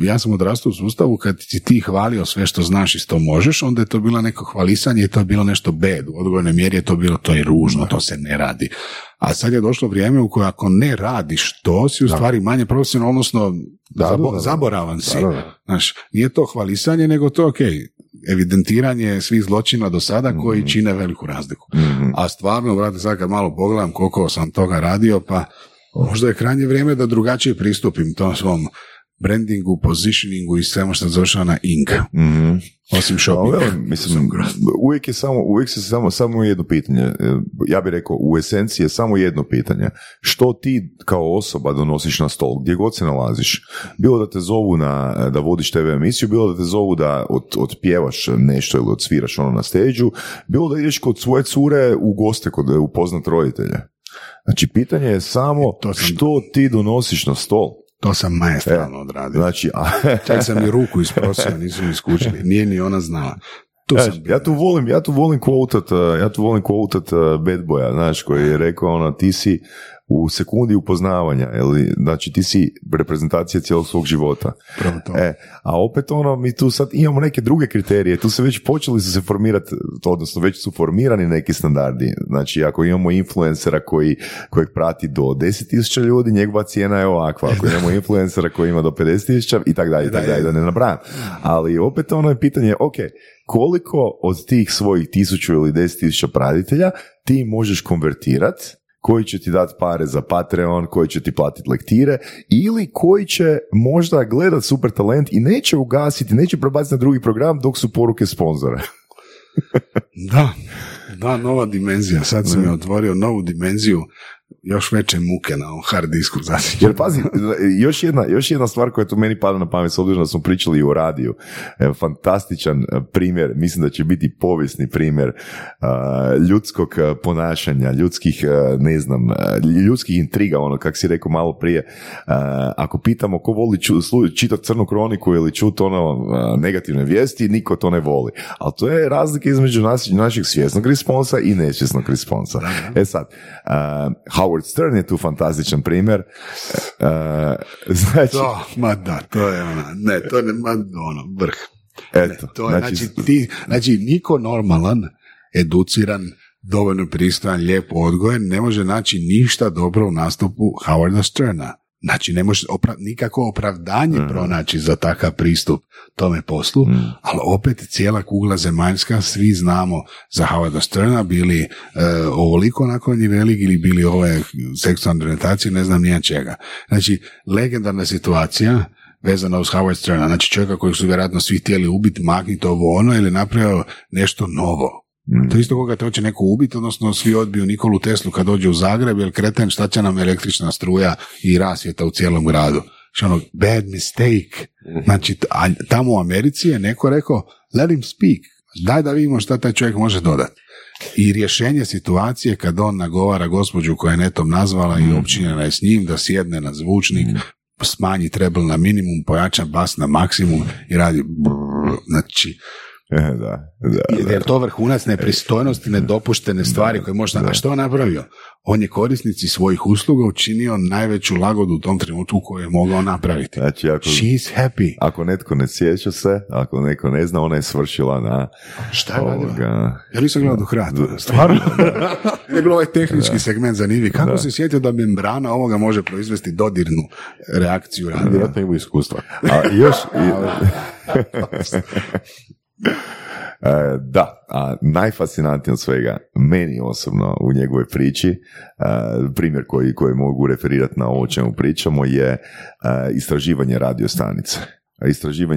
Ja sam odrastao u sustavu kad ti hvalio sve što znaš i što možeš, onda je to bilo neko hvalisanje i to je bilo nešto bed. U odgovornoj mjeri je to bilo, to je ružno, to se ne radi. A sad je došlo vrijeme u koje ako ne radiš to, si u stvari manje profesionalno, odnosno zaboravan si. Znaš, nije to hvalisanje, nego to evidentiranje svih zločina do sada koji čine veliku razliku. A stvarno, brate, sad kad malo pogledam koliko sam toga radio, pa možda je krajnje vrijeme da drugačije pristupim tom svom brandingu, positioningu i svemu što završava na inka. Mm-hmm. Osim shoppinga. Uvijek je samo jedno pitanje. Ja bih rekao, u esenciji je samo jedno pitanje. Što ti kao osoba donosiš na stol, gdje god se nalaziš? Bilo da te zovu da vodiš TV emisiju, bilo da te zovu da otpjevaš nešto ili odsviraš ono na stage-u, bilo da ideš kod svoje cure u goste, kod upoznat roditelje. Znači, pitanje je samo što ti donosiš na stol. To sam majestralno odradio. Znači, čak sam i ruku isprosio, nisu mi skučili. Nije ni ona znala. Ja tu volim quotat Bad Boya, znaš, koji je rekao, ti si u sekundi upoznavanja, znači ti si reprezentacija cijelog svog života. A opet mi tu sad imamo neke druge kriterije, tu se već počeli su se formirati, odnosno već su formirani neki standardi. Znači ako imamo influencera kojeg prati do 10.000 ljudi, njegova cijena je ovakva. Ako imamo influencera koji ima do 50.000 i tako dalje, da ne nabrajam. Ali opet je pitanje, koliko od tih svojih 1.000 ili 10.000 pratitelja ti možeš konvertirati, koji će ti dati pare za Patreon, koji će ti platiti lektire, ili koji će možda gledati Super Talent i neće ugasiti, neće prebaciti na drugi program dok su poruke sponzora. Da, nova dimenzija. Sad sam je otvorio novu dimenziju, još veće muke na ovom hard disku. Jer pazi, još jedna stvar koja tu meni pada na pamet, s obzirom da smo pričali i o radiju. Fantastičan primjer, mislim da će biti povijesni primjer ljudskog ponašanja, ljudskih, ljudskih intriga, kak si rekao malo prije. Ako pitamo ko voli čitati crnu kroniku ili čuti negativne vijesti, niko to ne voli. Ali to je razlika između našeg svjesnog responsa i nesvjesnog responsa. Sad, Howard Stern je tu fantastičan primjer. Znači... To je vrh. Eto, znači, niko normalan, educiran, dovoljno pristojan, lijepo odgojen, ne može naći ništa dobro u nastupu Howarda Sterna. Znači, ne može nikako opravdanje pronaći za takav pristup tome poslu, ali opet cijela kugla zemaljska, svi znamo za Howarda Sterna, bili ovoliko nakon nje velik ili bili ove seksualne orientacije, ne znam nijem čega. Znači, legendarna situacija vezana uz Howard Sterna, znači čovjeka kojeg su vjerojatno svi htjeli ubiti, maknuti ovo ono ili napravio nešto novo. To isto koga te hoće neko ubiti, odnosno svi odbiju Nikolu Teslu kad dođe u Zagreb, jer kreten, šta će nam električna struja i rasvjeta u cijelom gradu. Što bad mistake. Znači, tamo u Americi je neko rekao, let him speak, daj da vidimo šta taj čovjek može dodati. I rješenje situacije kad on nagovara gospođu koja je netom nazvala i općinjena je s njim, da sjedne na zvučnik, smanji treble na minimum, pojača bas na maksimum i radi brrr, znači... Da. Jer to vrhunac nepristojnosti, nedopuštene stvari koje možda... A što on napravio? On je korisnici svojih usluga učinio najveću lagodu u tom trenutku koju je mogao napraviti. Znači, she's happy. Ako netko ne sjeća se, ako netko ne zna, ona je svršila na... Šta je radila? Ja nisam gledao do kraja. Stvarno? Je bilo tehnički segment zanimljiv. Kako se sjetio da membrana ovoga može proizvesti dodirnu reakciju rada? Vjerojatno ima iskustva. A još... Da, a najfascinantnije od svega meni osobno u njegovoj priči, primjer koji mogu referirati na ovo čemu pričamo je istraživanje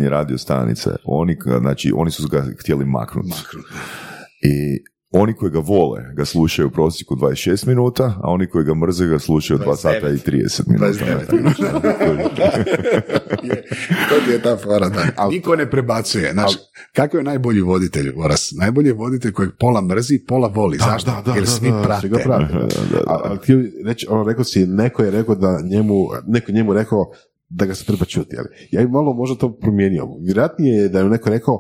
radiostanice. Oni su ga htjeli maknuti. I oni koji ga vole ga slušaju u prosjeku 26 minuta, a oni koji ga mrze ga slušaju 2 sata i 30 minuta. To je ta fora. Niko ne prebacuje. Znači, kako je najbolji voditelj, Boras? Najbolji je voditelj kojeg pola mrzi, pola voli. Zašto? Jer svi prate. Neko je rekao da njemu rekao da ga se treba čuti. Ali ja bi malo možda to promijenio. Vjerojatnije je da je neko rekao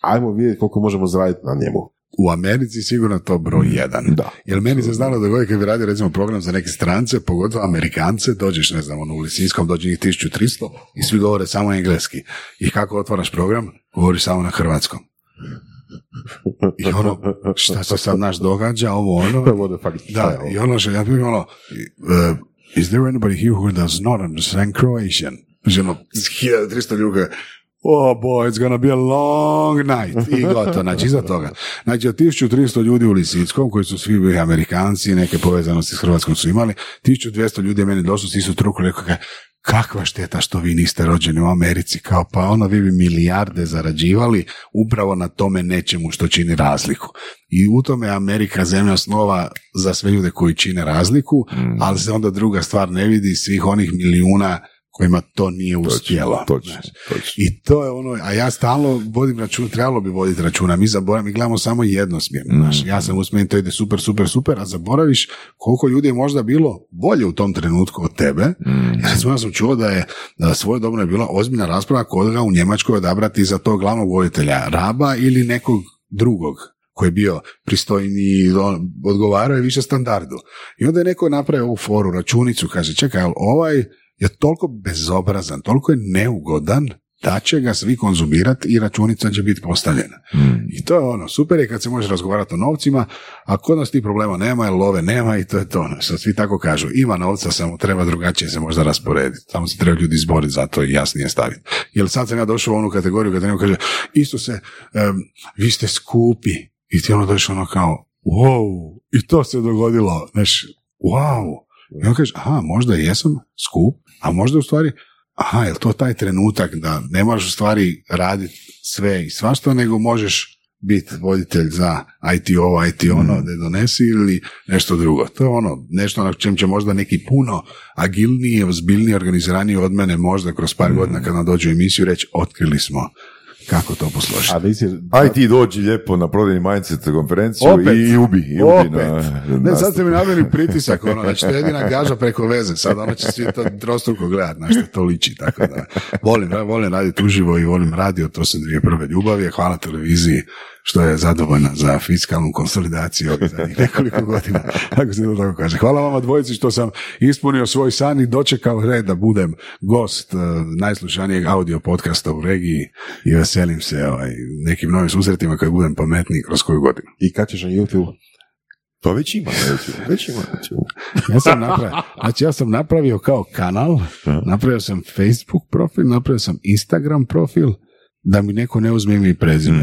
ajmo vidjeti koliko možemo zaraditi na njemu. u Americi sigurno to broj jedan. Da. Jer meni se znalo da govori kad bi radio recimo program za neke strance, pogotovo Amerikance, dođeš, ne znam, ono, u Lisinskom dođe njih 1300 i svi govore samo engleski. I kako otvaraš program? Govoriš samo na hrvatskom. I ono, šta se sad naš događa, ovo ono. Da, i ono što ja bih ono, is there anybody here who does not understand Croatian? Ženo, 1300 ljuga, oh boy, it's gonna be a long night. I gotovo, znači, iza toga. Znači, od 1300 ljudi u Lisinskom, koji su svi bili Amerikanci, neke povezanosti s Hrvatskom su imali, 1200 ljudi je meni došlo, svi su trukli, rekao, kakva šteta što vi niste rođeni u Americi, kao pa ono, vi bi milijarde zarađivali upravo na tome nečemu što čini razliku. I u tome je Amerika zemlja snova za sve ljude koji čine razliku, ali se onda druga stvar ne vidi svih onih milijuna kojima to nije uspjelo. Točno. I to je ono, a ja stalno vodim račun, trebalo bi voditi računa, mi zaboravimo, mi gledamo samo jednosmjerno. Ja sam usmjeren, to ide super, super, super, a zaboraviš koliko ljudi je možda bilo bolje u tom trenutku od tebe. Ja sam čuo da je svojedobno je bila ozbiljna rasprava koga u Njemačkoj odabrati za tog glavnog voditelja, Raba ili nekog drugog, koji je bio pristojni, odgovarao je više standardu. I onda je neko napravio ovu foru, računicu, kaže, čekaj, ovaj je toliko bezobrazan, toliko je neugodan da će ga svi konzumirati i računica će biti postavljena. I to je ono, super je kad se može razgovarati o novcima, a kod nas ti problema nema, jer love nema i to je to ono. Sad svi tako kažu, ima novca, samo treba drugačije se možda rasporediti. Samo se treba ljudi izboriti za to i jasnije staviti. Jer sad sam ja došao u onu kategoriju kada neko kaže, Isuse, vi ste skupi. I ti ono došao ono kao, wow, i to se dogodilo. Znaš, wow. I on kaže, aha, možda jesam skup, a možda u stvari, aha, je to taj trenutak da ne možeš u stvari raditi sve i svašta, nego možeš biti voditelj za IT ono, da donesi ili nešto drugo. To je ono, nešto na čem će možda neki puno agilniji, ozbiljniji, organiziraniji od mene možda kroz par godina kad nam dođu u emisiju reći, otkrili smo kako to posložiti. Aj ti dođi lijepo na prodajni mindset konferenciju opet, i ubi na... Ne, sad ste mi naveli pritisak, ono, znači to je jedina gaža preko veze, sad ono će svi to trostruko gledati, na što to liči, tako da volim raditi uživo i volim radio, to su dvije prve ljubavi, hvala televiziji što je zadovoljna za fiskalnu konsolidaciju ovih zadnjih nekoliko godina, ako se to tako kaže. Hvala vama dvojici što sam ispunio svoj san i dočekao red da budem gost najslušanijeg audio podcasta u regiji i veselim se nekim novim susretima koji budem pametniji kroz koju godinu. I kad ćeš na YouTube? To već ima. Ja sam napravio kao kanal, napravio sam Facebook profil, napravio sam Instagram profil, da mi neko ne uzme mi prezime.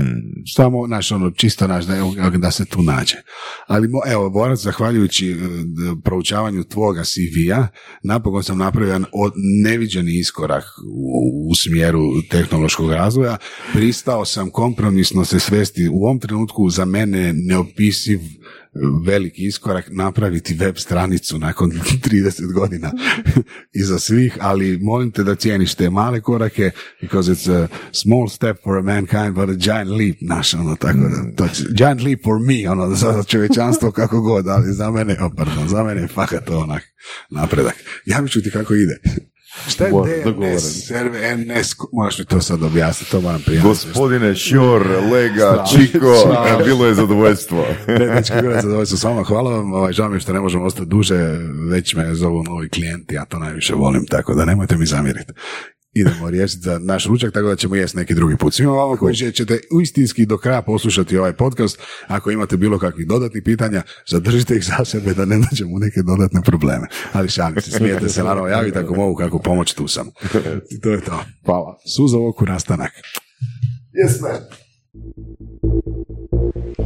Samo, naš, ono, čisto naš, da se tu nađe. Ali, evo, Borac, zahvaljujući proučavanju tvoga CV-a, napokon sam napravljan neviđeni iskorak u smjeru tehnološkog razvoja. Pristao sam kompromisno se svesti u ovom trenutku za mene neopisiv veliki iskorak napraviti web stranicu nakon 30 godina iza svih, ali molim te da cijeniš te male korake, because it's a small step for a mankind but a giant leap, naš, ono, tako da, giant leap for me, ono, za čovječanstvo kako god, ali za mene je fakat onak napredak. Ja mi ću ti kako ide. Šta je DNS, RNS, moraš mi to sad objasniti, to moram prijaviti. Gospodine Šjor, Lega, Čiko, bilo je zadovoljstvo. Bilo je zadovoljstvo s vama, hvala vam, žao mi je što ne možemo ostati duže, već me zovu novi klijenti, ja to najviše volim, tako da nemojte mi zamjeriti. Idemo riješiti za naš ručak, tako da ćemo jesti neki drugi put. Svima vama koji ćete uistinski do kraja poslušati ovaj podcast, ako imate bilo kakvih dodatnih pitanja, zadržite ih za sebe da ne nađemo u neke dodatne probleme. Ali šalim se, smijete se, naravno javite ako mogu kako pomoć, tu sam. I to je to. Hvala. Suza u oku, nastanak. Jesme.